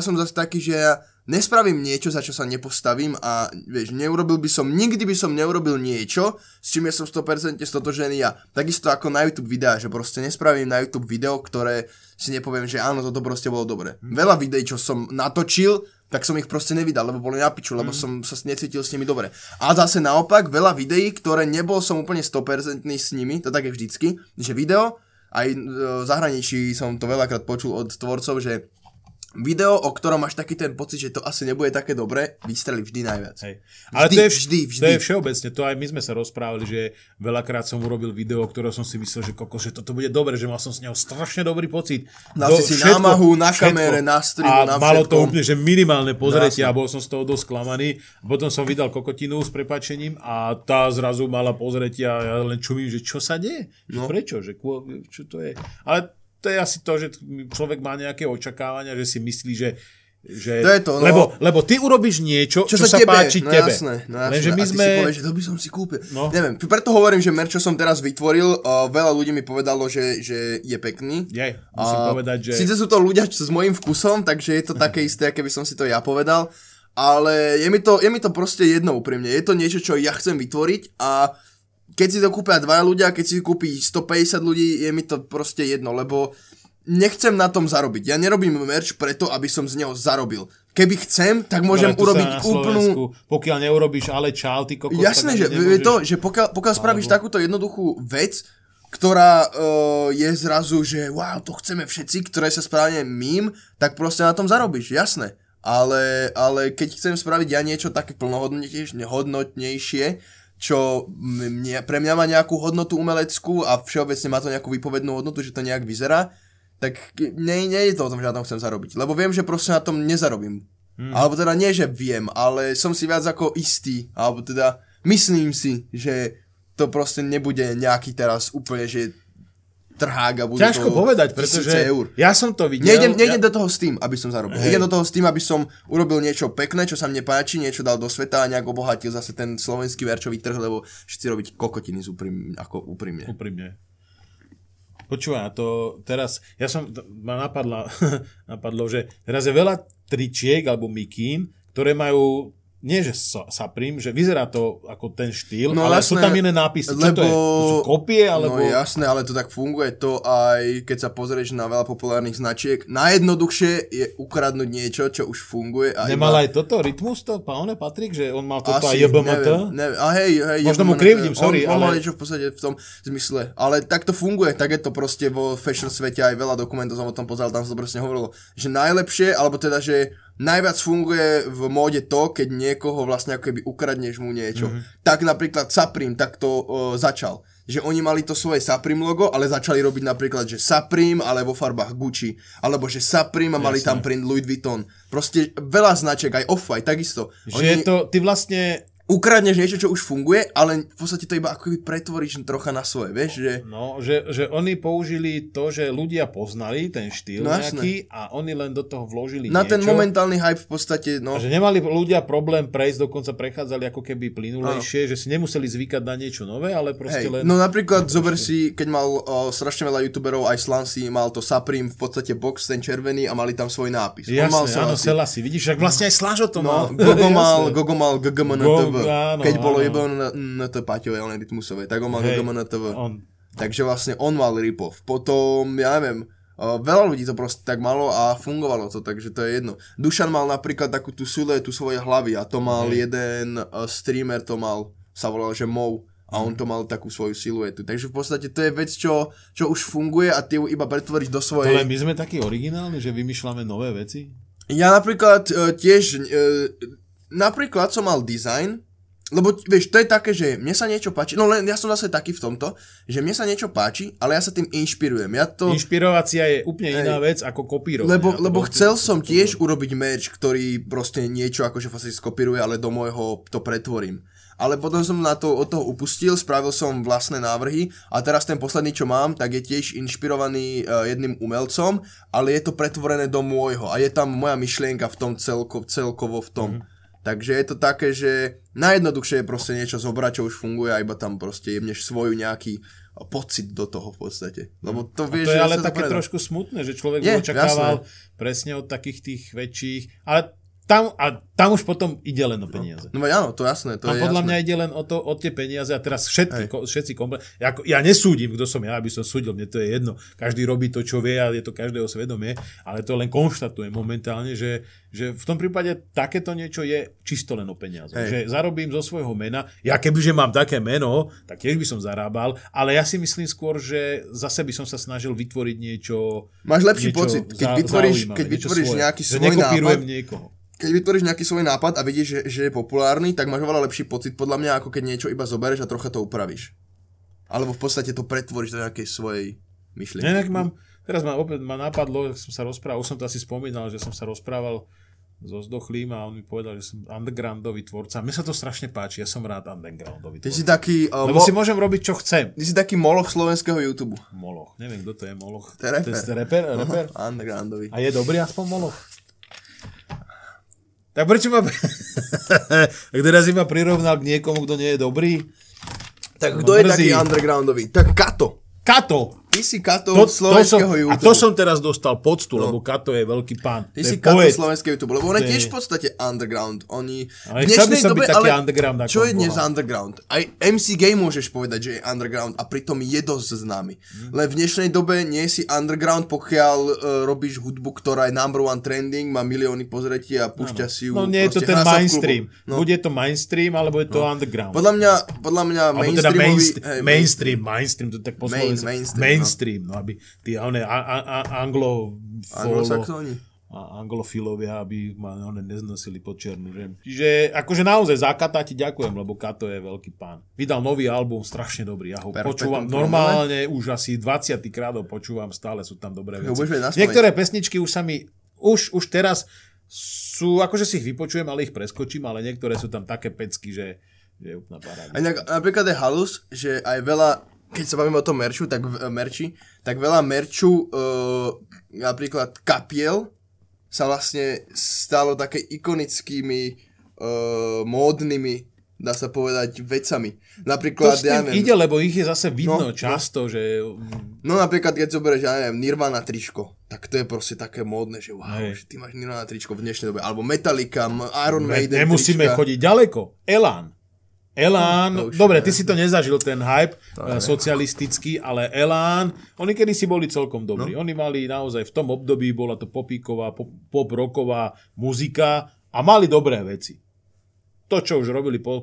som zase taký, že ja nespravím niečo, za čo sa nepostavím a vieš, nikdy by som neurobil niečo, s čím ja som 100% stotožený ja. Takisto ako na YouTube videá, že proste nespravím na YouTube video, ktoré si nepoviem, že áno, toto proste bolo dobre. Veľa videí, čo som natočil, tak som ich proste nevydal, lebo boli na piču, lebo som sa necítil s nimi dobre. A zase naopak, veľa videí, ktoré nebol som úplne 100% s nimi, to tak je vždycky, že video, aj v zahraničí som to veľakrát počul od tvorcov, že video, o ktorom máš taký ten pocit, že to asi nebude také dobré, vystrelí vždy najviac. Hej. Ale vždy. To je všeobecne, to aj my sme sa rozprávali, že veľakrát som urobil video, ktoré som si myslel, že kokos, že toto bude dobre, že mal som s neho strašne dobrý pocit. Dal si námahu na kamere, na streamu, na všetko. A malo to úplne, že minimálne pozretie a bol som z toho dosť sklamaný. Potom som vydal kokotinu s prepáčením a tá zrazu mala pozretie a ja len čumím, že čo sa deje? No. Prečo? Že, čo to je? Ale to je asi to, že človek má nejaké očakávania, že si myslí, že to je to, no. Lebo ty urobíš niečo, čo sa páči tebe. No jasné. Lenže my sme... si povieš, že to by som si kúpil. No. Neviem, preto hovorím, že merch, čo som teraz vytvoril, veľa ľudí mi povedalo, že je pekný. Musím povedať, že... Sice sú to ľudia s mojím vkusom, takže je to také isté, keby som si to ja povedal, ale je mi to proste jedno úprimne. Je to niečo, čo ja chcem vytvoriť a keď si to kúpia 2 ľudia, keď si kúpi 150 ľudí, je mi to proste jedno, lebo nechcem na tom zarobiť. Ja nerobím merch preto, aby som z neho zarobil. Keby chcem, tak môžem urobiť úplnú... Pokiaľ neurobíš ale čau, ty kokos... Jasné, že nemôžeš... to, že pokiaľ spravíš takúto jednoduchú vec, ktorá je zrazu, že wow, to chceme všetci, ktoré sa správne mím, tak proste na tom zarobíš, jasné. Ale keď chcem spraviť ja niečo také plnohodnotnejšie, čo pre mňa má nejakú hodnotu umeleckú a všeobecne má to nejakú výpovednú hodnotu, že to nejak vyzerá, tak nie je to o tom, že na tom chcem zarobiť. Lebo viem, že proste na tom nezarobím. Alebo teda nie, že viem, ale som si viac ako istý. Alebo teda myslím si, že to proste nebude nejaký teraz úplne, že trhák a bude ťažko to povedať, pretože eur. Ja som to videl. Nejdem do toho s tým, aby som zarobil. Idem do toho s tým, aby som urobil niečo pekné, čo sa mne páči, niečo dal do sveta a nejak obohatil zase ten slovenský verčový trh, lebo všetci robiť kokotiny úprimne. Úprimne. Počúva, to teraz, ma napadlo, že teraz je veľa tričiek alebo mikín, ktoré majú, nie že Supreme, že vyzerá to ako ten štýl, no, ale jasné, sú tam iné nápisy. Čo to je? To sú kopie? Alebo... No jasné, ale to tak funguje. To aj keď sa pozrieš na veľa populárnych značiek. Najjednoduchšie je ukradnúť niečo, čo už funguje. A nemal aj toto Rytmus, to páne Patrik, že on mal toto asi, aj JBMT? Neviem. A hej, možno mu krivdím, sorry. On mal niečo v podstate v tom zmysle. Ale tak to funguje, tak je to proste vo fashion svete aj veľa dokumentov som o tom pozeral, tam sa to presne hovorilo, že najlepšie, alebo teda, že najviac funguje v móde to, keď niekoho vlastne ako keby ukradneš mu niečo. Tak napríklad Supreme takto začal. Že oni mali to svoje Supreme logo, ale začali robiť napríklad, že Supreme, ale vo farbách Gucci. Alebo že Supreme a mali tam print Louis Vuitton. Proste veľa značiek, aj Off-White, takisto. Že oni... to, ty vlastne... Ukradneš niečo, čo už funguje, ale v podstate to iba ako pretvoríš trocha na svoje, vieš, že... No, že oni použili to, že ľudia poznali ten štýl nejaký a oni len do toho vložili na niečo. Na ten momentálny hype v podstate, no... A že nemali ľudia problém prejsť, dokonca prechádzali ako keby plynulejšie, že si nemuseli zvykať na niečo nové, ale proste len... No napríklad zober si, keď mal strašne veľa youtuberov, aj Slancy, mal to Supreme v podstate box, ten červený a mali tam svoj nápis. Jasné, áno, Selassie, vidíš, tak vlastne aj Slážo to mal. Gogo mal GGMNTV. Áno, keď bolo JBMNT Paťové, on je rytmusové, tak on mal JBMNTV. Takže vlastne on mal rip-off. Potom, ja neviem, veľa ľudí to proste tak malo a fungovalo to, takže to je jedno. Dušan mal napríklad takú tú siluetu svoje hlavy a to mal jeden streamer, to mal, sa volal, že Mou, a on to mal takú svoju siluetu. Takže v podstate to je vec, čo už funguje a ty ju iba pretvoríš do svojej... Ale my sme takí originálni, že vymýšľame nové veci? Ja napríklad tiež... Napríklad som mal design, lebo vieš, to je také, že mne sa niečo páči, no len ja som zase taký v tomto, že mne sa niečo páči, ale ja sa tým inšpirujem. Inšpirovácia je úplne iná vec ako kopírovanie. Lebo chcel som tiež urobiť merch, ktorý proste niečo akože vlastne skopíruje, ale do môjho to pretvorím. Ale potom som od toho upustil, spravil som vlastné návrhy a teraz ten posledný, čo mám, tak je tiež inšpirovaný jedným umelcom, ale je to pretvorené do môjho a je tam moja myšlienka v tom celkovo v tom. Takže je to také, že najjednoduchšie je proste niečo zobrať, čo už funguje a iba tam proste jemneš svoju nejaký pocit do toho v podstate. Lebo to vieš, to je ale také trošku smutné, že človek by očakával presne od takých tých väčších, ale tam už potom ide len o peniaze. No áno, to jasné. To je podľa jasné. Mňa ide len o tie peniaze a teraz všetci komplet. Ja nesúdim, kto som ja, aby som súdil, mne to je jedno. Každý robí to, čo vie a je to každého svedomie, ale to len konštatujem momentálne, že v tom prípade takéto niečo je čisto len o peniaze. Že zarobím zo svojho mena, ja kebyže mám také meno, tak tiež by som zarábal, ale ja si myslím skôr, že zase by som sa snažil vytvoriť niečo. Máš lepší niečo pocit, keď vytvoríš nejaký svoj nápad. Keď vytvoríš nejaký svoj nápad a vidíš, že je populárny, tak máš oveľa lepší pocit, podľa mňa, ako keď niečo iba zoberieš a trocha to upravíš. Alebo v podstate to pretvoríš do nejakej svojej myšlienky. Ja, teraz ma napadlo, že som sa rozprával, už som to asi spomínal, že som sa rozprával so Zdochlým a on mi povedal, že som undergroundový tvorca. Mne sa to strašne páči, ja som rád undergroundový tvorca. Ty si taký... Lebo si môžem robiť, čo chcem. Ty si taký Moloch slovenského YouTube. Moloch, neviem, kto to je Moloch. To je reper? Undergroundový. A je dobrý aspoň Moloch? Tak prečo ma... Ak teraz si ma prirovnal k niekomu, kto nie je dobrý? Tak kto je taký undergroundový? Tak Kato. Kato. Ty si Kato slovenského YouTube. A to som teraz dostal poctu, lebo Kato je veľký pán. Ty si Kato slovenského YouTube, lebo on je tiež v podstate underground. Ale chcel by som byť taký underground. Čo je dnes underground? Aj MC Game môžeš povedať, že je underground a pritom je dosť známy. Len v dnešnej dobe nie si underground, pokiaľ robíš hudbu, ktorá je number one trending, má milióny pozretí a púšťa si ju. No nie je to ten mainstream. Bude to mainstream, alebo je to underground. Podľa mňa mainstream, to tak po slovensku. Mainstream, no aby tí anglofilovia, aby ma neznosili pod černu žem. Čiže akože naozaj za Kata ti ďakujem, lebo Kato je veľký pán. Vydal nový album, strašne dobrý, ja ho počúvam normálne, už asi 20 krát ho počúvam, stále sú tam dobré veci. Niektoré pesničky už sa mi, už teraz sú, akože si ich vypočujem, ale ich preskočím, ale niektoré sú tam také pecky, že je úplná paráda. Napríklad je halus, že aj veľa, keď sa bavíme o tom merči, tak veľa merču, napríklad kapiel, sa vlastne stalo také ikonickými, módnymi, dá sa povedať, vecami. Napríklad, to s tým ide, lebo ich je zase vidno často, že... No napríklad, keď zoberieš, Nirvana tričko, tak to je proste také módne, že wow, že ty máš Nirvana tričko v dnešnej dobe, alebo Metallica, Iron Maiden trička. Nemusíme chodiť ďaleko, Elán, dobre, ty si to nezažil, ten hype socialistický, ale Elán, oni kedysi boli celkom dobrí. Oni mali naozaj, v tom období bola to popíková, pop-rocková muzika a mali dobré veci. To, čo už robili po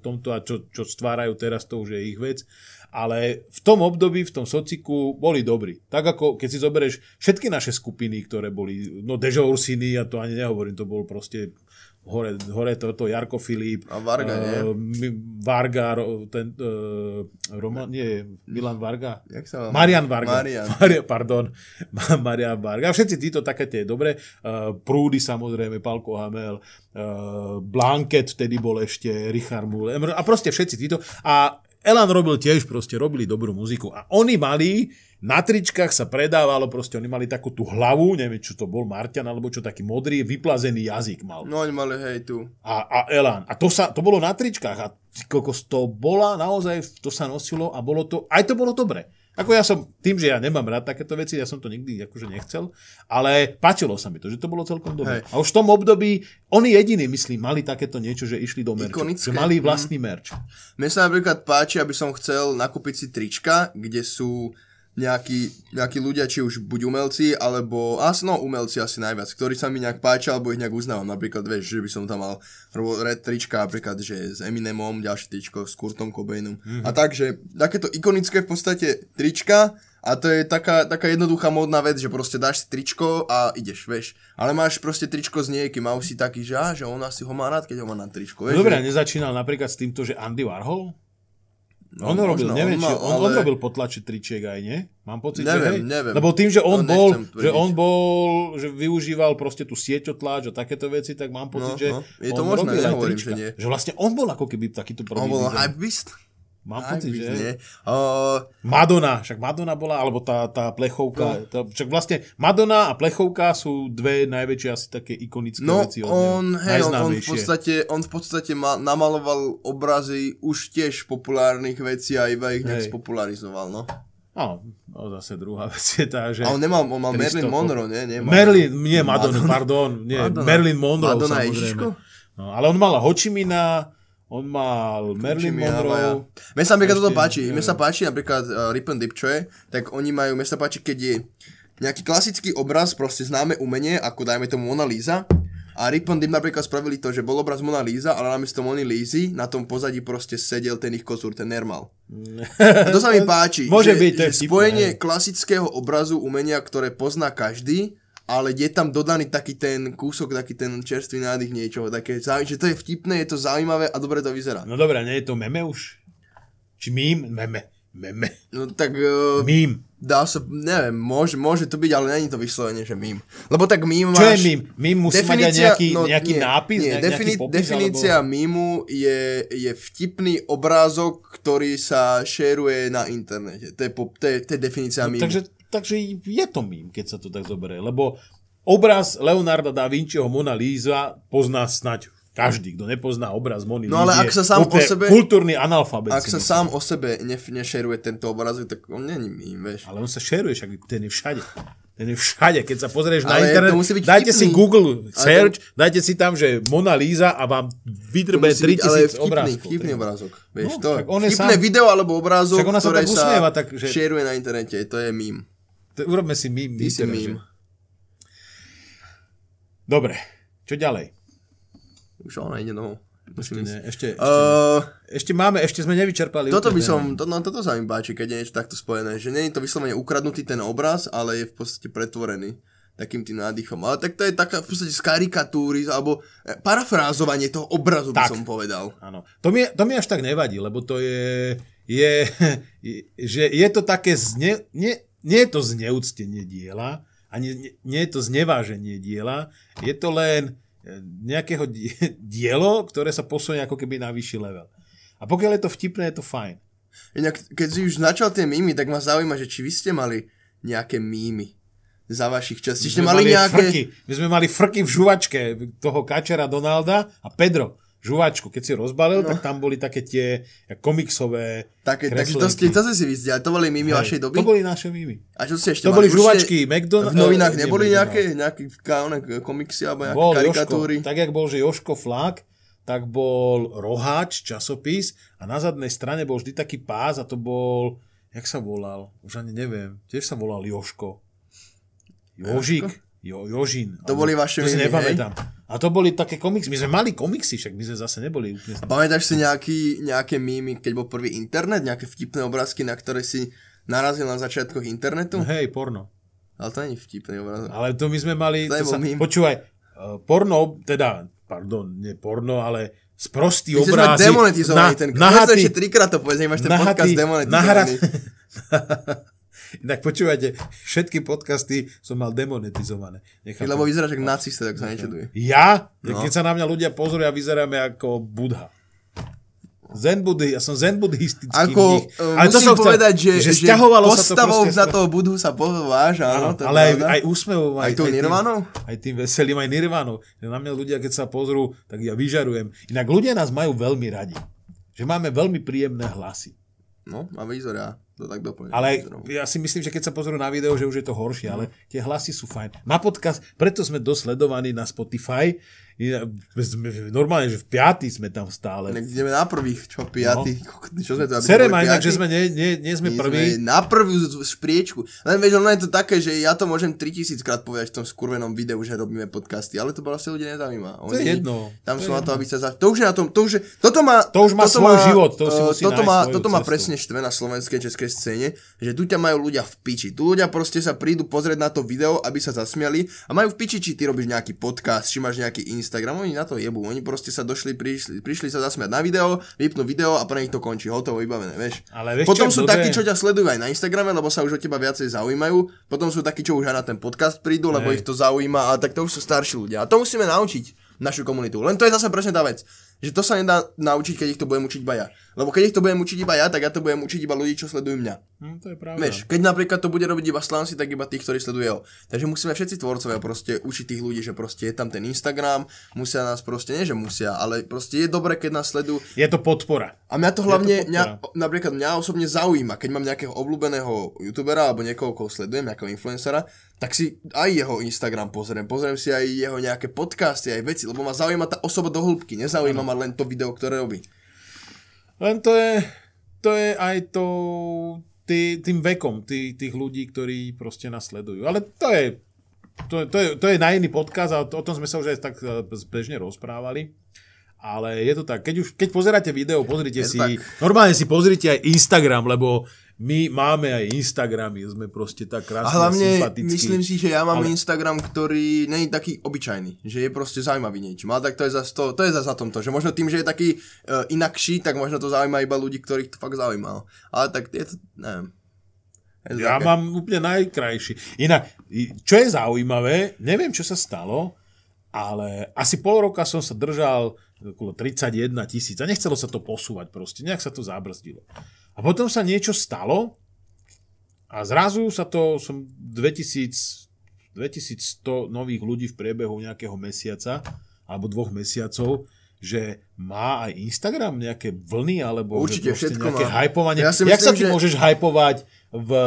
tomto a čo stvárajú teraz, to už je ich vec. Ale v tom období, v tom sociku boli dobrí. Tak ako keď si zoberieš všetky naše skupiny, ktoré boli, Dežo Ursiny, ja to ani nehovorím, to bol proste hore toto Jarko Filip a Varga, Milan Varga. Marian Varga. Všetci títo také tie dobré. Prúdy samozrejme, Palko Hamel, Blanket vtedy bol ešte, Richard Mule. A proste všetci títo. A Elán robili dobrú muziku a oni mali, na tričkách sa predávalo, oni mali takú tú hlavu, neviem, čo to bol, Marťan, alebo čo, taký modrý, vyplazený jazyk mal. No oni mali, tu. A Elán. A to bolo na tričkách a to bola naozaj, to sa nosilo a bolo to, aj to bolo dobre. Ako ja som, tým, že ja nemám rád takéto veci, ja som to nikdy akože nechcel, ale páčilo sa mi to, že to bolo celkom dobre. A už v tom období, oni jediní, myslím, mali takéto niečo, že išli do merču. Ikonické. Že mali vlastný merč. Mne sa napríklad páči, aby som chcel nakúpiť si trička, kde sú nejakí ľudia, či už buď umelci, alebo umelci asi najviac, ktorí sa mi nejak páčia, alebo ich nejak uznávam. Napríklad, vieš, že by som tam mal red trička, napríklad, že s Eminemom, ďalšie tričko s Kurtom Cobainom. Mm-hmm. A takže takéto ikonické v podstate trička, a to je taká jednoduchá módna vec, že proste dáš si tričko a ideš, vieš. Ale máš proste tričko s niekým a už si taký, že on asi ho má rád, keď ho má na tričko. Vieš, dobre, nezačínal napríklad s týmto, že Andy Warhol? No, on robil potlači tričiek aj, nie? Mám pocit, neviem. Lebo tým, že on využíval proste tú sieťotlač a takéto veci, tak mám pocit, že je to on možné, robil aj trička. Že vlastne on bol ako keby takýto prvý. On bol hypebeast. Mám pocit, že? Madonna, však Madonna bola, alebo tá plechovka. No. Však vlastne Madonna a plechovka sú dve najväčšie asi také ikonické veci. No on v podstate namaloval obrazy už tiež populárnych vecí a iba ich nejak spopularizoval, no. No zase druhá vec je tá, že... A on mal Marilyn Monroe, nie? Marilyn Monroe, Madonna samozrejme. No, ale on mal Hočimina... On mal Marilyn Monroe. Mne sa napríklad toto páči. Mne sa páči napríklad RIPNDIP, čo je, tak oni majú, mne sa páči, keď je nejaký klasický obraz, proste známe umenie, ako dajme tomu Mona Lisa. A RIPNDIP napríklad spravili to, že bol obraz Mona Lisa, ale namiesto Mony Lisy na tom pozadí proste sedel ten ich kozúr, ten Nermal. To sa mi páči. Môže byť, to je spojenie klasického obrazu umenia, ktoré pozná každý, ale je tam dodaný taký ten kúsok, taký ten čerstvý nádych niečoho, také, že to je vtipné, je to zaujímavé a dobre to vyzerá. No dobré, nie je to meme už? Či mím? Meme. No tak... mím. Dá sa, neviem, môže to byť, ale není to vyslovene, že mím. Lebo tak mím máš... Čo je mím? Mím musí mať nejaký nápis? Nie, nejaký popis, definícia alebo... mímu je vtipný obrázok, ktorý sa šeruje na internete. To je definícia mímu. Takže je to mím, keď sa to tak zoberie, lebo obraz Leonarda da Vinciho Mona Lisa pozná snaď každý, kto nepozná obraz Mony Lisa. No ale ak sa sám o sebe... kultúrny analfabet. Ak sa sám o sebe nešeruje tento obraz, tak on není mím, vieš. Ale on sa šeruje, však ten je všade. Keď sa pozrieš na internet, dajte si Google search, dajte si tam, že Mona Lisa a vám vydrbe 3000 obrázkov. Vtipný obrázok. Vieš, no, to vtipné video alebo obrázok, ktoré sa šeruje na internete. To je mím. Urobme si mým. Ty si mým. Dobre, čo ďalej? Už ona ide domov. Ešte sme nevyčerpali. Toto sa mi páči, keď je niečo takto spojené, že nie je to vyslovene ukradnutý ten obraz, ale je v podstate pretvorený takým tým nádychom. Ale tak to je taká v podstate skarikatúry, alebo parafrázovanie toho obrazu, tak by som povedal. Áno. To mi až tak nevadí, lebo to je to také nie je to zneúctenie diela, ani nie je to zneváženie diela, je to len nejakého dielo, ktoré sa posunie ako keby na vyšší level. A pokiaľ je to vtipné, je to fajn. Inak, keď si už načal tie mýmy, tak ma zaujíma, že či vy ste mali nejaké mýmy za vašich čas. My sme mali frky v žuvačke toho kačera Donalda a Pedro. Žuvačku, keď si rozbalil, tak tam boli také tie komiksové kreslenky. Takže to ste si vyzdiali, to boli mýmy vašej doby? To boli naše mýmy. A čo ste ešte to mali? To boli žuvačky, McDonald's. V novinách neboli nejaké komiksy alebo nejaké karikatúry? Jožko, tak jak bol, že Jožko Flák, tak bol Roháč, časopis a na zadnej strane bol vždy taký pás a to bol, jak sa volal? Už ani neviem, tiež sa volal Jožko. Jožík. Jožin. To boli vaše mýmy, hej? A to boli také komiksy. My sme mali komiksy, však my sme zase neboli úplne... A pamätáš si nejaké mýmy, keď bol prvý internet? Nejaké vtipné obrázky, na ktoré si narazil na začiatkoch internetu? No hej, porno. Ale to nie je vtipný obrázok. Ale to my sme mali... Počúvaj, porno, teda, pardon, nie porno, ale sprostý obrázky. My sme demonetizovaní ten... Nahatý... Ešte trikrát to povedz, nemáš ten podcast demonetizovaný. Inak počúvajte, všetky podcasty som mal demonetizované. Nechápam. Lebo vyzeráš jak nacista, tak sa nečuduje. Ja? No. Keď sa na mňa ľudia pozrú, ja vyzerám ako Budha. Ja som zen buddhistický. Ako, musím povedať, že postavou za toho Budhu sa pováš. Áno, ale aj úsmevom. Aj tou Nirvanou? Aj tým veselým, aj Nirvanou. Na mňa ľudia, keď sa pozrú, tak ja vyžarujem. Inak ľudia nás majú veľmi radi. Že máme veľmi príjemné hlasy. No, a vyzerá. To tak doplňujem. Ale ja si myslím, že keď sa pozrú na video, že už je to horšie, ale tie hlasy sú fajn. Na podcast, preto sme dosledovaní na Spotify. Normálne, že v 5. sme tam stále. Nech ideme na prvých, čo 5. No. Čo sme to, aby serem aj inak, že sme nie sme prví. Na prvú špriečku. Len vieš, ono je to také, že ja to môžem 3000 krát povedať v tom skurvenom videu, že robíme podcasty, ale to vlastne ľudia nezaujíma. To je jedno. Tam sú na to, aby sa... To už je na tom... To už má svoj život. Toto má presne štve na slovenskej, českej scéne, že tu ťa majú ľudia v piči. Tu ľudia proste sa prídu pozrieť na to video, aby sa zasmiali a majú v piči, či ty robíš nejaký podcast, či máš nejaký Instagram, oni na to jebu. Oni proste sa prišli sa zasmiať na video, vypnú video a pre nich to končí, hotovo, vybavené, vieš. Potom sú takí, čo ťa sledujú aj na Instagrame, lebo sa už o teba viacej zaujímajú. Potom sú takí, čo už aj na ten podcast prídu, lebo ich to zaujíma, a tak to už sú starší ľudia. A to musíme naučiť našu komunitu. Len to je zase presne tá vec. Že to sa nedá naučiť, keď ich to budem učiť iba ja. Lebo keď ich to budem učiť iba ja, tak ja to budem učiť iba ľudí, čo sledujú mňa. No to je pravda. Vieš, keď napríklad to bude robiť iba Slansi, tak iba tých, ktorí sledujú ho. Takže musíme všetci tvorcovia proste učiť tých ľudí, že proste je tam ten Instagram, musia nás proste, nie že musia, ale proste je dobre, keď nás sledujú. Je to podpora. A mňa to hlavne, napríklad mňa osobne zaujíma, keď mám nejakého obľúbeného youtubera alebo niekoho, koho sledujem, nejakého influencera, tak si aj jeho Instagram pozriem si aj jeho nejaké podcasty, aj veci, lebo ma zaujíma tá osoba do hĺbky, nezaujíma ma len to video, ktoré robí. Len to je aj to tým vekom tých ľudí, ktorí proste nás sledujú. Ale to je na iný podcast a o tom sme sa už aj tak bežne rozprávali. Ale je to tak, keď pozeráte video, pozrite si, tak. Normálne si pozrite aj Instagram, lebo my máme aj Instagram, sme proste tak krásne sympatickí. A hlavne sympatickí, myslím si, že ja mám Instagram, ktorý nie je taký obyčajný, že je proste zaujímavý niečím, ale tak to je zas na tomto, že možno tým, že je taký inakší, tak možno to zaujíma iba ľudí, ktorých to fakt zaujímalo, ale tak je to, neviem. Ja mám úplne najkrajší. Inak, čo je zaujímavé, neviem, čo sa stalo, ale asi pol roka som sa držal okolo 31 000 a nechcelo sa to posúvať proste, nejak sa to zabrzdilo. A potom sa niečo stalo a zrazu sa to, som 2100 nových ľudí v priebehu nejakého mesiaca alebo 2 mesiacov, že má aj Instagram nejaké vlny alebo určite, že nejaké hypovanie. Ja jak sa ty môžeš hypovať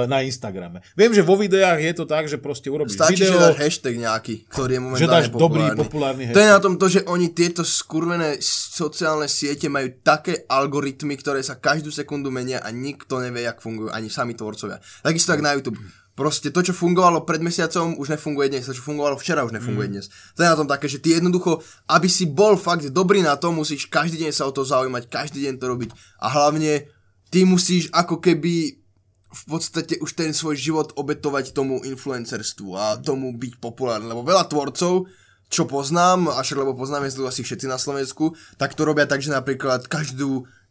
na Instagrame? Viem, že vo videách je to tak, že proste urobíš stačí, video. Stačí, že dáš hashtag nejaký, ktorý je momentálne populárny. Že dáš dobrý, populárny hashtag. To je na tom to, že oni tieto skurvené sociálne siete majú také algoritmy, ktoré sa každú sekundu menia a nikto nevie, jak fungujú, ani sami tvorcovia. Takisto tak na YouTube. Proste to, čo fungovalo pred mesiacom, už nefunguje dnes. To, čo fungovalo včera, už nefunguje dnes. To je na tom také, že ty jednoducho, aby si bol fakt dobrý na to, musíš každý deň sa o to zaujímať, každý deň to robiť. A hlavne, ty musíš ako keby v podstate už ten svoj život obetovať tomu influencerstvu a tomu byť populárny. Lebo veľa tvorcov, čo poznám, až lebo poznáme asi všetci na Slovensku, tak to robia tak, že napríklad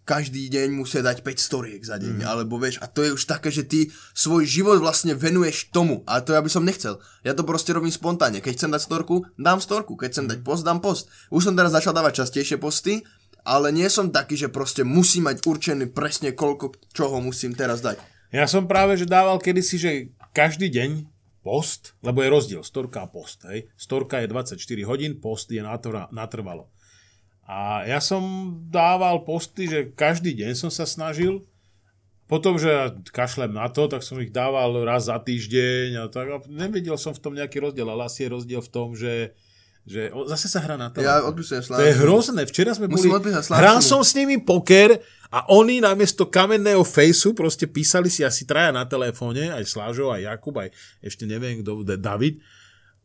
každý deň musia dať 5 storiek za deň, alebo vieš, a to je už také, že ty svoj život vlastne venuješ tomu, a to ja by som nechcel. Ja to proste robím spontánne, keď chcem dať storku, dám storku, keď chcem dať post, dám post. Už som teraz začal dávať častejšie posty, ale nie som taký, že proste musím mať určený presne koľko čoho musím teraz dať. Ja som práve, že dával kedysi, že každý deň post, lebo je rozdiel, storka a post, hej. Storka je 24 hodín, post je natrvalo. A ja som dával posty, že každý deň som sa snažil. Potom, že kašlem na to, tak som ich dával raz za týždeň. A tak. A nevedel som v tom nejaký rozdiel, ale asi je rozdiel v tom, že zase sa hrá na to. Ja odpisujem Slánu. To je hrozné. Včera sme hral som s nimi poker a oni namiesto kamenného fejsu proste písali si asi traja na telefóne. Aj Slážo, aj Jakub, aj ešte neviem kto, David.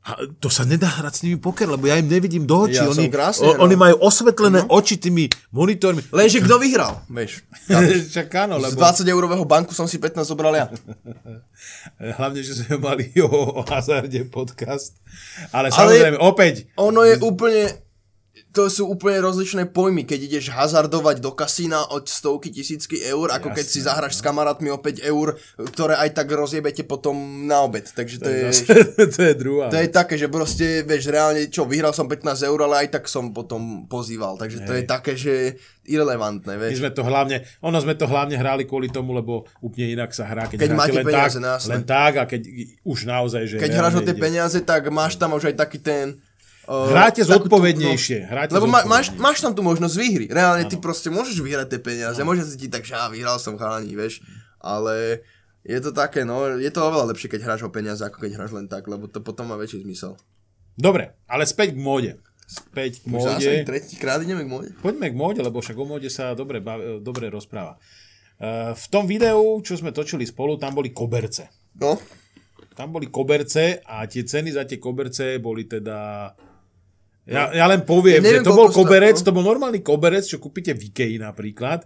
A to sa nedá hrať s nimi poker, lebo ja im nevidím do očí. Ja oni majú osvetlené oči tými monitormi. Lenže kto vyhral? Vieš. Čakáno, lebo... Z 20-eurového banku som si 15 zobral ja. Hlavne, že sme mali o hazarde podcast. Ale samozrejme, opäť... Ono je úplne... To sú úplne rozličné pojmy, keď ideš hazardovať do kasína od 100 000 eur, ako jasne, keď si zahraš s kamarátmi o 5 eur, ktoré aj tak rozjebete potom na obed. Takže to je druhá. To je také, že proste, vieš, reálne, čo, vyhral som 15 eur, ale aj tak som potom pozýval. Takže to je také, že irelevantné, vieš. My sme to hlavne hrali kvôli tomu, lebo úplne inak sa hrá, keď hráte len peniaze, tak, len tak a keď už naozaj, že... Keď hráš o tie peniaze, tak máš tam už aj taký ten... Hráte zodpovednejšie. Lebo máš tam tú možnosť výhry. Reálne ty proste môžeš vyhrať tie peniaze. Môžeš si ti tak, že vyhral som chalani, vieš. Ale je to také, no, je to oveľa lepšie, keď hráš o peniaze, ako keď hráš len tak, lebo to potom má väčší zmysel. Dobre, ale späť k móde. Už zase tretíkrát ideme k móde. Poďme k móde, lebo však o móde sa dobre rozpráva. V tom videu, čo sme točili spolu, tam boli koberce. No. Tam boli koberce a tie ceny za tie koberce boli teda... Ja len poviem, ja neviem, že to bol koberec, to bol normálny koberec, čo kúpite v Ikei napríklad,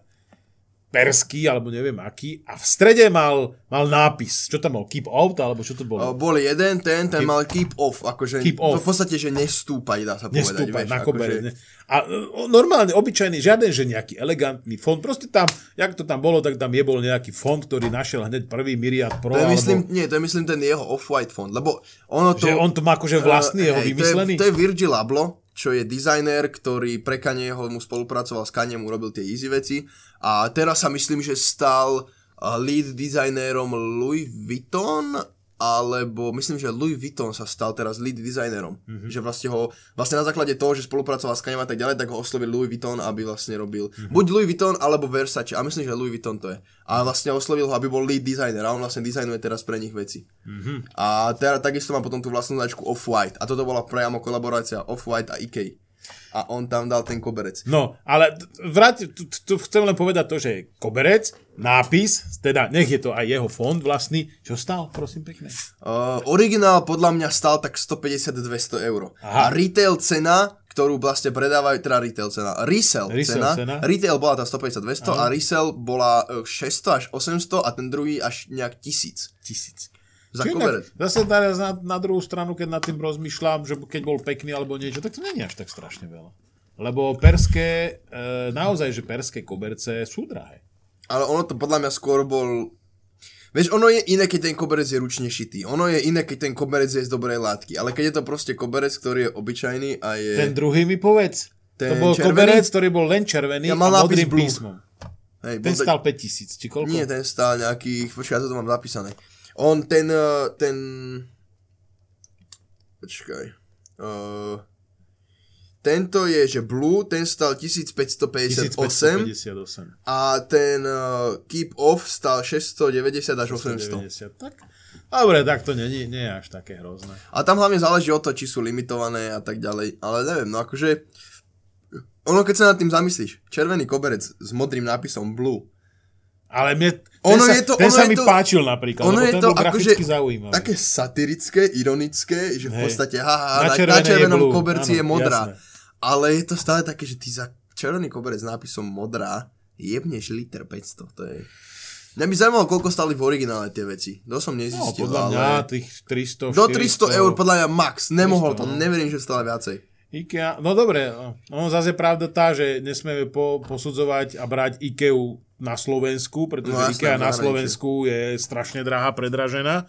perský, alebo neviem aký, a v strede mal nápis, čo tam mal, keep out, alebo čo to bolo? Bol jeden, ten mal keep off, akože keep off. To v podstate, že nestúpaj, dá sa povedať. Nestúpaj, vieš, na koberec. Akože... A normálne, obyčajný, žiaden, že nejaký elegantný fond, proste tam, jak to tam bolo, tak tam jebol nejaký fond, ktorý našiel hneď prvý Myriad Pro. To je myslím ten jeho Off-White fond, lebo ono to... Že on to má akože vlastný, jeho vymyslený. To je Virgil Abloh. čo je dizajner, ktorý pre Kanyeho mu spolupracoval s Kanyem, urobil tie easy veci. A teraz sa myslím, že stal lead dizajnérom Louis Vuitton, alebo myslím, že Louis Vuitton sa stal teraz lead designerom. Mm-hmm. Že vlastne ho, vlastne na základe toho, že spolupracoval s Kanyem a tak ďalej, tak ho oslovil Louis Vuitton, aby vlastne robil buď Louis Vuitton, alebo Versace. A myslím, že Louis Vuitton to je. A vlastne oslovil ho, aby bol lead designer. A on vlastne dizajnuje teraz pre nich veci. Mm-hmm. A teda takisto má potom tú vlastnú značku Off-White. A toto bola priamo kolaborácia Off-White a IKEA. A on tam dal ten koberec. No, ale chcem len povedať to, že koberec, nápis, teda nech je to aj jeho fond vlastný. Čo stál, prosím, pekne? Originál podľa mňa stál tak 150-200 €. Aha. A retail cena, ktorú vlastne predávajú, teda resell cena. Retail bola tá 150-200 a resell bola 600 až 800 a ten druhý až nejak 1000. Za koberec. Zase na druhú stranu, keď nad tým rozmýšľam, že keď bol pekný alebo niečo, tak to nie je až tak strašne veľa. Lebo perské, naozaj, že perské koberce sú drahé. Ale ono to podľa mňa skôr bol... Vieš, ono je iné, keď ten koberec je ručne šitý. Ono je iné, keď ten koberec je z dobrej látky. Ale keď je to proste koberec, ktorý je obyčajný a je... Ten druhý mi povedz. To bol červený? Koberec, ktorý bol len červený a modrým písmom. Hej, ten stál 5000, či koľko? Nie, ten stál nejakých... Počkaj, ja to mám zapísané. On ten... Počkaj. Tento je, že Blue, ten stal 1558. 1558. A ten Keep Off stal 690 až 800. Tak? Dobre, tak to nie je až také hrozné. A tam hlavne záleží o to, či sú limitované a tak ďalej. Ale neviem, no akože... Ono, keď sa nad tým zamyslíš, červený koberec s modrým nápisom Blue. Ale mne... Ten sa mi páčil napríklad, lebo ten bol graficky zaujímavý. Také satirické, ironické, že v podstate na červenom koberci je modrá. Jasné. Ale je to stále také, že ty za červený koberec s nápisom modrá jebneš liter 500. To je... Mňa by zaujímalo, koľko stáli v originále tie veci. To som nezistil. No, podľa mňa tých 300, 400... Do 300 € podľa mňa max. Nemohol to. Neverím, že stále viacej. IKEA, no dobre, no zase je pravda tá, že nesmieme posudzovať a brať IKEA na Slovensku, pretože no, IKEA na Slovensku je strašne drahá, predražená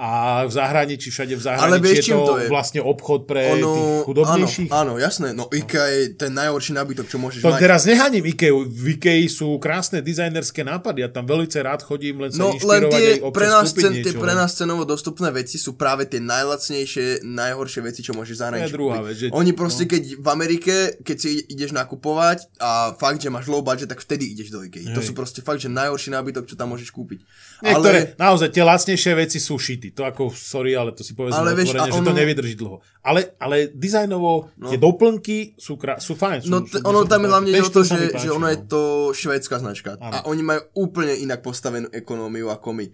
a v zahraničí, všade v zahraničí je to je vlastne obchod pre tých chudobnejších. Áno, jasné, no IKEA je ten najhorší nábytok, čo môžeš mať. To teraz nehánim IKEA, v IKEA sú krásne dizajnerské nápady, ja tam veľmi rád chodím, len sa inšpirovať aj občas kúpiť niečo. Tie pre nás cenovo dostupné veci sú práve tie najlacnejšie, najhoršie veci, čo môžeš v zahraničí kúpiť. Oni proste, keď v Amerike, keď si ideš nakupovať a fakt, že máš low budget, tak vtedy ideš do IKEA. To sú proste fakt, že najhorší nábytok, čo tam môžeš kúpiť. Niektoré, ale... naozaj, tie lacnejšie veci sú šity. To ako, sorry, ale to si povedzme otvorene, že to nevydrží dlho. Ale dizajnovo tie doplnky sú fajn. No ono tam je hlavne o to, že ono je to švédska značka. Ano. A oni majú úplne inak postavenú ekonómiu ako my.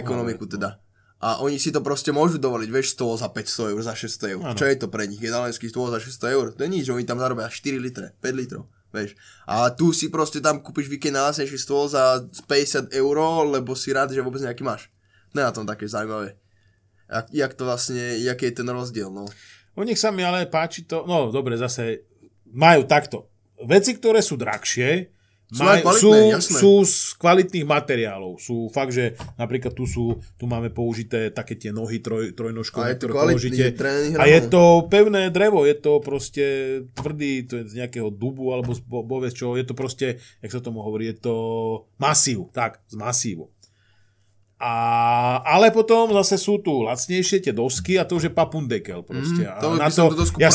Ekonomiku teda. A oni si to proste môžu dovoliť, vieš, stôl za 500 €, za 600 €. Ano. Čo je to pre nich? Jedalenský stôl za 600 €? To je nič, že oni tam zarobia 4 litre, 5 litrov. Vieš. A tu si proste tam kúpiš víkend na lacnejší stôl za 50 €, lebo si rád, že vôbec nejaký máš. Ne na tom také zaujímavé. Jak to vlastne, jaký je ten rozdiel, no. U nich sa mi ale páči to, no dobre, zase majú takto. Veci, ktoré sú drahšie, sú z kvalitných materiálov. Sú fakt, že napríklad tu máme použité také tie nohy trojnožkové, ktoré použite. A je to pevné drevo, je to proste tvrdý, to je z nejakého dubu alebo z bovec čoho, je to proste, jak sa tomu hovorí, je to masív, tak, z masívu. Ale potom zase sú tu lacnejšie tie dosky a to už je papundekel proste. Ja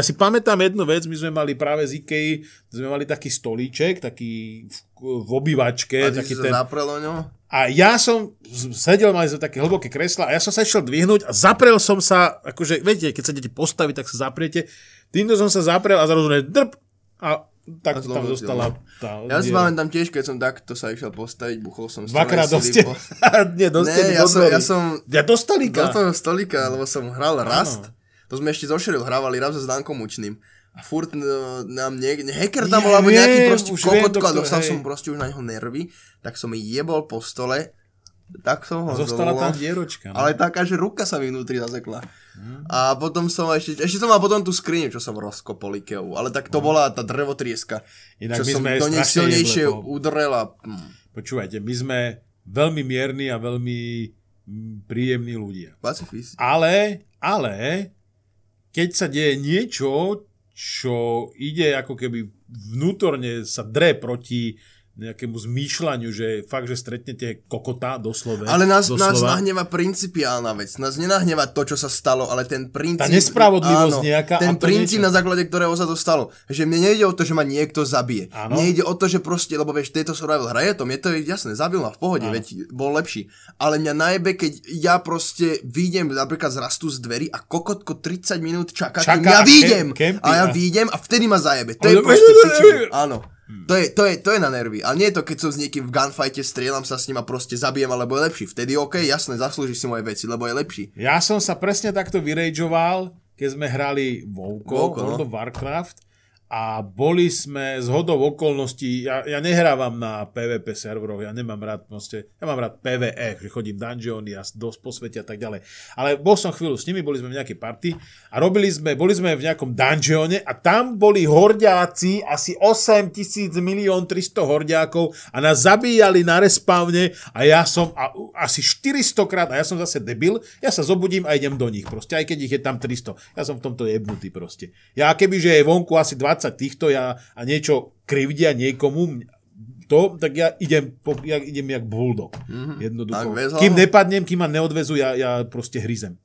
si pamätám jednu vec, my sme mali práve z IKEA, sme mali taký stolíček, taký v obývačke. A ty si sa zaprel o ňo? A ja som sedel, mali sme také hlboké kreslá a ja som sa išiel dvihnúť a zaprel som sa, akože, viete, keď sa idete postaviť, tak sa zapriete. Týmto som sa zaprel a zrazu drp a tak tam zostala tá... Ja si mám tam tiež, keď som takto sa išiel postaviť, buchol som... Dvakrát doste... Nie, dostali dozveri. Ja do stolíka. Do toho stolíka, lebo som hral Rust. To sme ešte zošeril, hrávali Rust s Dankom Mučným. A furt nám niekde... Hacker tam bol, alebo nejaký proste kokotko a dostal som proste už na neho nervy. Tak som jebol po stole. Tak som ho zostala tam dieročka. Ne? Ale taká, že ruka sa mi vnútri zasekla. A potom som ešte som mal potom tú skriňu, čo som rozkopol Ikeu. Ale tak to bola tá drevotrieska. Inak čo som do nej silnejšie udrela. Počúvajte, my sme veľmi mierni a veľmi príjemní ľudia. Ale keď sa deje niečo, čo ide ako keby vnútorne sa dré proti nejakému zmýšľaniu, že fakt, že stretnete kokota doslova. Ale nás nahneva principiálna vec. Nás nenahneva to, čo sa stalo, ale ten princíp... Tá nespravodlivosť áno, nejaká... Ten princíp, na základe ktorého sa to stalo. Že mne nejde o to, že ma niekto zabije. Áno. Nejde o to, že proste, lebo vieš, tieto survival hraje, to mne to je jasné, zabil ma v pohode, áno. Veď bol lepší. Ale mňa najbe, keď ja proste výjdem napríklad z Rastu z dverí a kokotko 30 minút čaká ja výjdem. A vtedy ma zajebe. To je proste pičina. Áno. To je na nervy. A nie je to, keď som s niekým v gunfighte, strieľam sa s ním a proste zabijem, alebo je lepší. Vtedy OK, jasné, zaslúži si moje veci, lebo je lepší. Ja som sa presne takto vyrageoval, keď sme hrali WoWko, World of Warcraft a boli sme z hodou okolností, ja nehrávam na PvP serverov, ja nemám rád proste, ja mám rád PvE, že chodím dungeony a dosť po svete a tak ďalej. Ale bol som chvíľu s nimi, boli sme v nejakej party a boli sme v nejakom dungeone a tam boli hordiaci, asi 8 300 000 hordiákov a nás zabíjali na respawne a ja som asi 400 krát a ja som zase debil, ja sa zobudím a idem do nich proste, aj keď ich je tam 300. Ja som v tomto jebnutý proste. Ja kebyže je vonku asi 20 týchto a niečo krivdia niekomu to, tak ja idem jak bulldog. Jednoducho. Kým nepadnem, kým ma neodvezú, ja proste hryzem.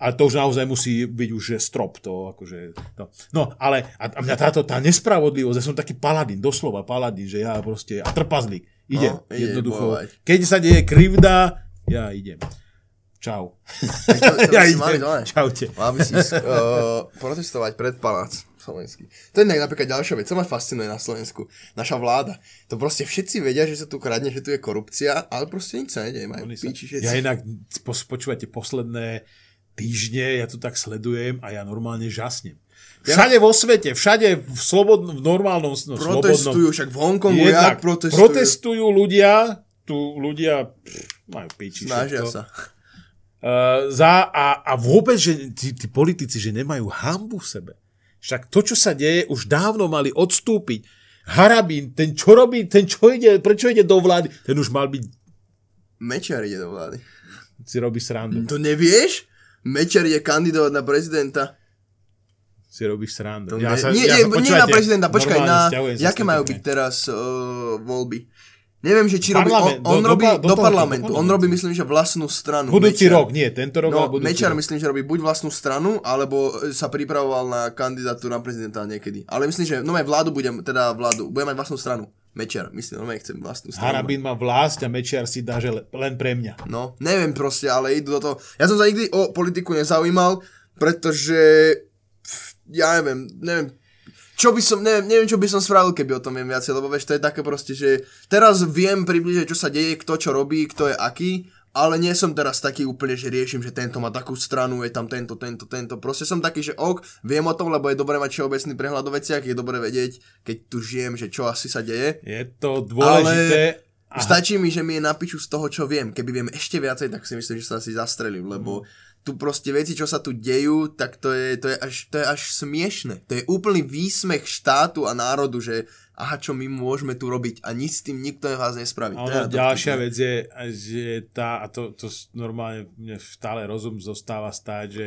A to už naozaj musí byť už strop. To, akože, to. No, ale a mňa tá nespravodlivosť, ja som taký paladín, doslova paladín, že ja proste, a trpazlík, idem. No, jednoducho. Keď sa deje krivda, ja idem. Čau. Čaute. Mal by si protestovať pred palác. Slovenský. To je napríklad ďalšia vec, čo ma fascinuje na Slovensku. Naša vláda. To proste všetci vedia, že sa tu kradne, že tu je korupcia, ale proste nič sa nedie. Majú píči všetci. Ja inak, počúvate, posledné týždne, ja to tak sledujem a ja normálne žasnem. Všade vo svete, všade v normálnom slobodnom. Protestujú, však v Hongkongu jak protestujú. Protestujú ľudia, tu ľudia majú píči. Snažia sa. A vôbec, že tí politici, že nemajú hanbu v sebe. Však to, čo sa deje, už dávno mali odstúpiť. Harabín, ten čo robí, ten čo ide, prečo ide do vlády? Ten už mal byť... Mečiar ide do vlády. Si robí srandu. To nevieš? Mečiar ide kandidovať na prezidenta. Si robíš srandu. Nie na prezidenta, počkaj, jaké majú byť teraz voľby? Neviem, že či robí do parlamentu. On robí, myslím, že vlastnú stranu. Budúci rok, nie, tento rok. No, Mečiar myslím, že robí buď vlastnú stranu, alebo sa pripravoval na kandidatúru na prezidenta niekedy. Ale myslím, že no aj vládu, budem mať vlastnú stranu. Mečiar, myslím, no aj chcem vlastnú stranu. Harabín má vlast a Mečiar si dá, že len pre mňa. No, neviem proste, ale idú do toho. Ja som sa nikdy o politiku nezaujímal, pretože ja neviem. Neviem, čo by som spravil, keby o tom viem viacej, lebo vieš, to je také proste, že teraz viem približne, čo sa deje, kto čo robí, kto je aký, ale nie som teraz taký úplne, že riešim, že tento má takú stranu, je tam tento. Proste som taký, že viem o tom, lebo je dobré mať všeobecný prehľad o veciach, je dobré vedieť, keď tu žijem, že čo asi sa deje. Je to dôležité. Ale... Stačí mi, že mi je na piču z toho, čo viem. Keby viem ešte viacej, tak si myslím, že sa asi zastrelím, lebo tu proste veci, čo sa tu dejú, tak to je až smiešne. To je úplný výsmech štátu a národu, že čo my môžeme tu robiť a nič s tým nikto z vás nespraví. A ďalšia vec je, že tá, a to normálne mne stále rozum zostáva stáť, že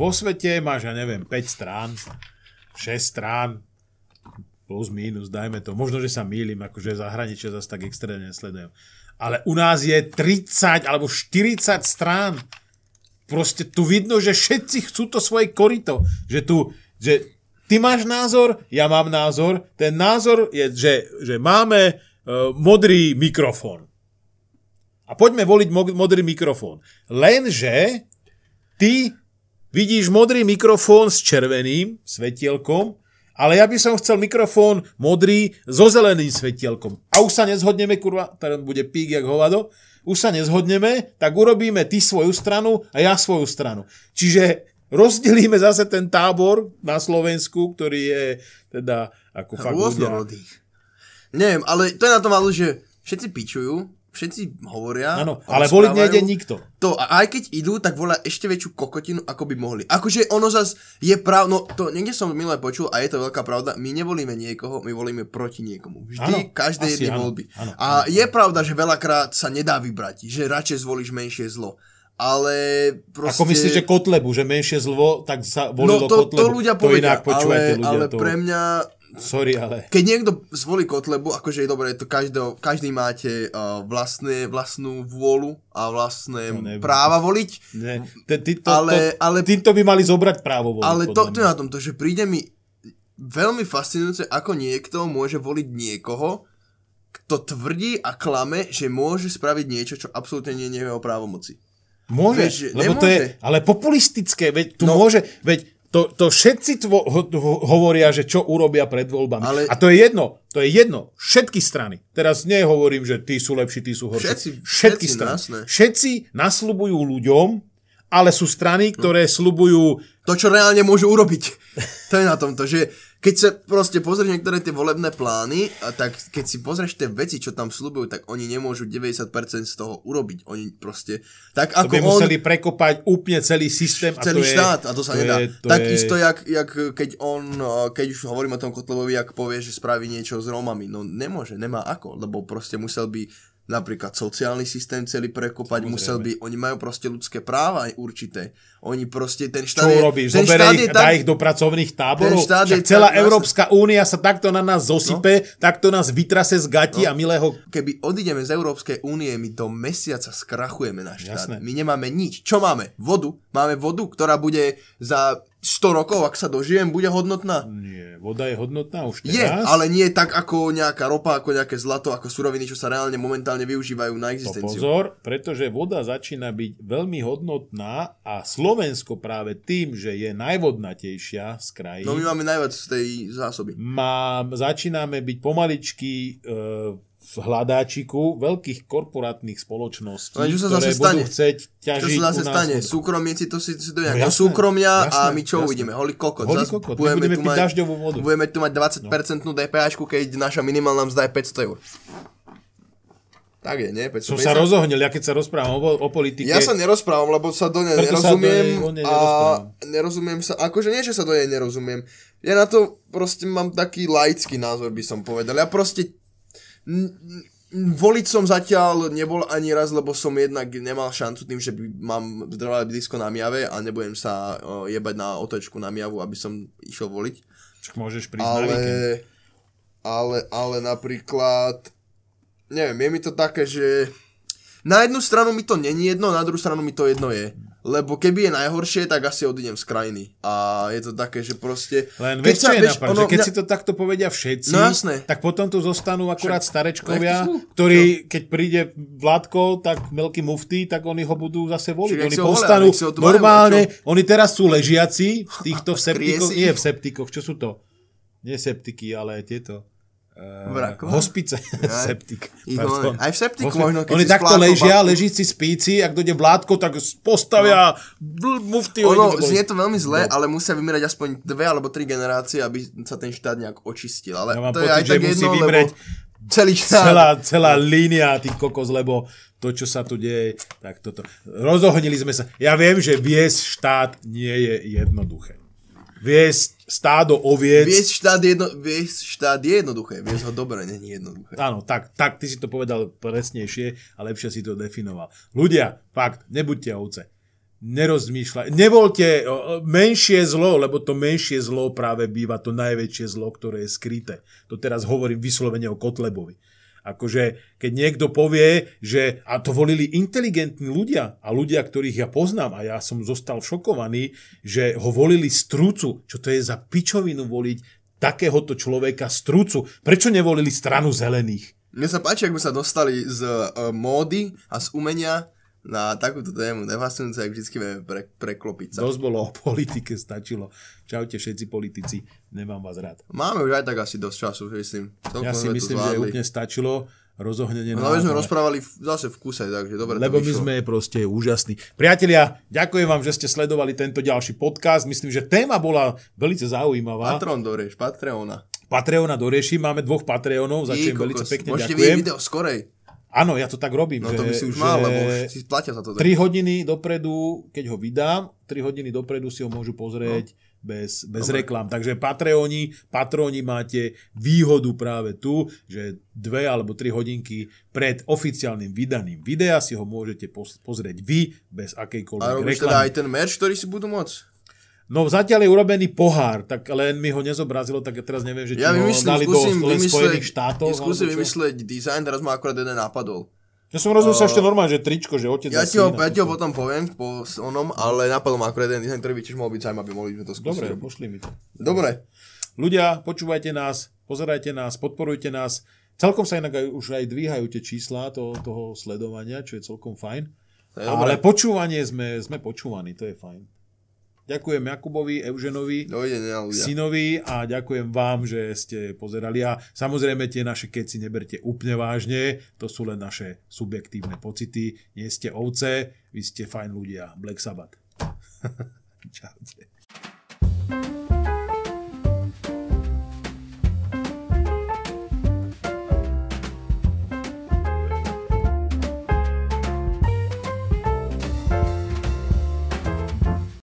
vo svete máš, ja neviem, 5 strán, 6 strán, plus, minus, dajme to. Možno, že sa mýlim, akože zahraničia zase tak extrémne sledujem. Ale u nás je 30 alebo 40 strán. Proste tu vidno, že všetci chcú to svoje korito. Že ty máš názor, ja mám názor. Ten názor je, že máme modrý mikrofón. A poďme voliť modrý mikrofón. Lenže ty vidíš modrý mikrofón s červeným svetielkom, ale ja by som chcel mikrofón modrý so zeleným svetielkom. A už sa nezhodneme, kurva, teraz bude pík jak hovado, už sa nezhodneme, tak urobíme ty svoju stranu a ja svoju stranu. Čiže rozdelíme zase ten tábor na Slovensku, ktorý je teda ako fakt rôznorodý. Neviem, ale to je na tom, že všetci pičujú, všetci hovoria. Áno, ale voliť nejde nikto. To, a aj keď idú, tak volia ešte väčšiu kokotinu, ako by mohli. Akože ono zas je pravno, to niekde som minule počul a je to veľká pravda, my nevolíme niekoho, my volíme proti niekomu. Vždy, každej jednej voľby. Áno. Je pravda, že veľakrát sa nedá vybrať, že radšej zvolíš menšie zlo. Ale proste... Ako myslíš, že Kotlebu, že menšie zlo, tak sa volilo Kotlebu. No to ľudia povedia, to inak, ale to... pre mňa... Sorry, ale... Keď niekto zvolí Kotlebu, akože je dobré, to každý máte vlastnú vôľu a vlastné práva voliť. Ne, týmto by mali zobrať právo voliť. Ale to je na tom, že príde mi veľmi fascinujúce, ako niekto môže voliť niekoho, kto tvrdí a klame, že môže spraviť niečo, čo absolútne nie je jeho právomoci. Môže, lebo to je, ale populistické, veď tu môže, veď to všetci hovoria, že čo urobia pred voľbami. Ale... A to je jedno, všetky strany. Teraz nehovorím, že tí sú lepší, tí sú horší. Všetky strany. Všetci nasľubujú ľuďom, ale sú strany, ktoré sľubujú... To, čo reálne môžu urobiť. To je na tomto, že keď sa proste pozrieš niektoré tie volebné plány, a tak keď si pozrieš tie veci, čo tam sľubujú, tak oni nemôžu 90% z toho urobiť. Oni proste... Tak ako to by museli prekopať úplne celý systém. Celý štát, a to sa nedá. Takisto, jak keď už hovorím o tom Kotlebovi, jak povie, že spraví niečo s Rómami. No nemôže, nemá ako, lebo proste musel by napríklad sociálny systém celý prekopať, musel by... Oni majú proste ľudské práva určité. Oni proste ten štát... Čo urobíš? Zoberie ich, dá ich do pracovných táborov? Celá Európska únia sa takto na nás zosype, takto nás vytrase z gati a milého... Keby odídeme z Európskej únie, my do mesiaca skrachujeme náš štát. My nemáme nič. Čo máme? Vodu. Máme vodu, ktorá bude za 100 rokov, ak sa dožijem, bude hodnotná? Nie, voda je hodnotná už teraz. Je, ale nie tak ako nejaká ropa, ako nejaké zlato, ako suroviny, čo sa reálne momentálne využívajú na existenciu. To pozor, pretože voda začína byť veľmi hodnotná a Slovensko práve tým, že je najvodnatejšia z krajín. No my máme najviac z tej zásoby. Začíname byť pomaličky v hľadáčiku veľkých korporátnych spoločností, ktoré budú chceť ťažiť u nás. Čo sa zase stane? Súkromníci to si dojde do súkromia a my čo uvidíme? Holý kokot. Budeme piť dažďovú vodu. Budeme tu mať 20% DPAčku, keď naša minimálna mzda je 500 eur. Tak je, nie? Som sa rozohnil, ja keď sa rozprávam o politike. Ja sa nerozprávam, lebo sa do nej nerozumiem. A nerozumiem sa, akože nie, že sa do nej nerozumiem. Ja na to proste mám taký laický názor, by som povedal. Ja proste voliť som zatiaľ nebol ani raz, lebo som jednak nemal šancu tým, že mám zdravé blízko na Miave a nebudem sa jebať na otočku na Miavu, aby som išiel voliť. Čo môžeš prísť na víkend. Ale napríklad, neviem, je mi to také, že na jednu stranu mi to není jedno, na druhú stranu mi to jedno je. Lebo keby je najhoršie, tak asi odídem z krajiny. A je to také, že proste... Len vieš, čo je napríklad, keď si to takto povedia všetci, no, tak potom tu zostanú akurát starečkovia, ktorí, keď príde Vládko, tak veľký muftý, tak oni ho budú zase voliť. Oni povstanú normálne, oni teraz sú ležiaci v týchto septikoch, nie v septikoch, čo sú to? Nie septiky, ale tieto... hospice, septik. Aj v septiku možno, keď oni takto ležíci spíci, ak dojde Vládko, tak postavia mufty. Ono, znie to veľmi zle, ale musia vymierať aspoň 2 alebo 3 generácie, aby sa ten štát nejak očistil. Ale ja mám to pocit, je aj tak jedno, lebo celý štát. Celá línia, tých kokos, lebo to, čo sa tu deje, tak toto. Rozohnili sme sa. Ja viem, že viesť štát nie je jednoduché. Viesť stádo oviec. Viesť štát je jednoduché, viesť ho dobre, nie je jednoduché. Áno, tak ty si to povedal presnejšie a lepšie si to definoval. Ľudia, fakt, nebuďte ovce. Nerozmýšľaj. Nevoľte menšie zlo, lebo to menšie zlo práve býva to najväčšie zlo, ktoré je skryté. To teraz hovorím vyslovene o Kotlebovi. Akože, keď niekto povie, že a to volili inteligentní ľudia a ľudia, ktorých ja poznám a ja som zostal šokovaný, že ho volili strúcu. Čo to je za pičovinu voliť takéhoto človeka strúcu? Prečo nevolili stranu zelených? Mne sa páči, ak by sa dostali z módy a z umenia na takúto tému. Nevasnúce, ak vždycky preklopiť sa. Dosť bolo o politike, stačilo. Čaute všetci politici, nemám vás rád. Máme už aj tak asi dosť času, myslím. Ja si myslím, že úplne stačilo rozohnenie. No my sme rozprávali zase v kuse, takže dobre. Lebo my sme proste úžasní. Priatelia, ďakujem vám, že ste sledovali tento ďalší podcast. Myslím, že téma bola veľmi zaujímavá. Patreona doriešim, máme 2 Patreonov, za čo im veľmi pekne ďakujem. Môžete vidieť video skorej. Áno, ja to tak robím. No to by si už mal, lebo už si platia za to. 3 hodiny dopredu, keď ho vydám, 3 hodiny dopredu si ho môžu pozrieť bez reklám. Takže Patreoni máte výhodu práve tu, že 2 alebo 3 hodinky pred oficiálnym vydaným videa si ho môžete pozrieť vy bez akejkoľvek reklamy. A robíš teda aj ten merch, ktorý si budú môcť? No zatiaľ je urobený pohár, tak len mi ho nezobrazilo, tak ja teraz neviem, že ja ho dali do Spojených štátov. Ja skúsim vymyslieť dizajn, teraz ma akurát jeden napadol. Ja som rozumel sa ešte normálne, že tričko, že otec... Ja ti ho potom poviem po onom, ale napadol ma akurát jeden dizajn, ktorý by tiež mohol byť zaujímavý, aby mohli sme to skúsiť. Dobre, pošli mi to. Dobre. Ľudia, počúvajte nás, pozerajte nás, podporujte nás. Celkom sa inak už aj dvíhajú tie čísla toho sledovania, čo je celkom fajn. Je ale dobré. Počúvanie sme počúvaní, to je fajn. Ďakujem Jakubovi, Euženovi, synovi a ďakujem vám, že ste pozerali. A samozrejme tie naše keci neberte úplne vážne, to sú len naše subjektívne pocity. Nie ste ovce, vy ste fajn ľudia. Black Sabbath. Čaute.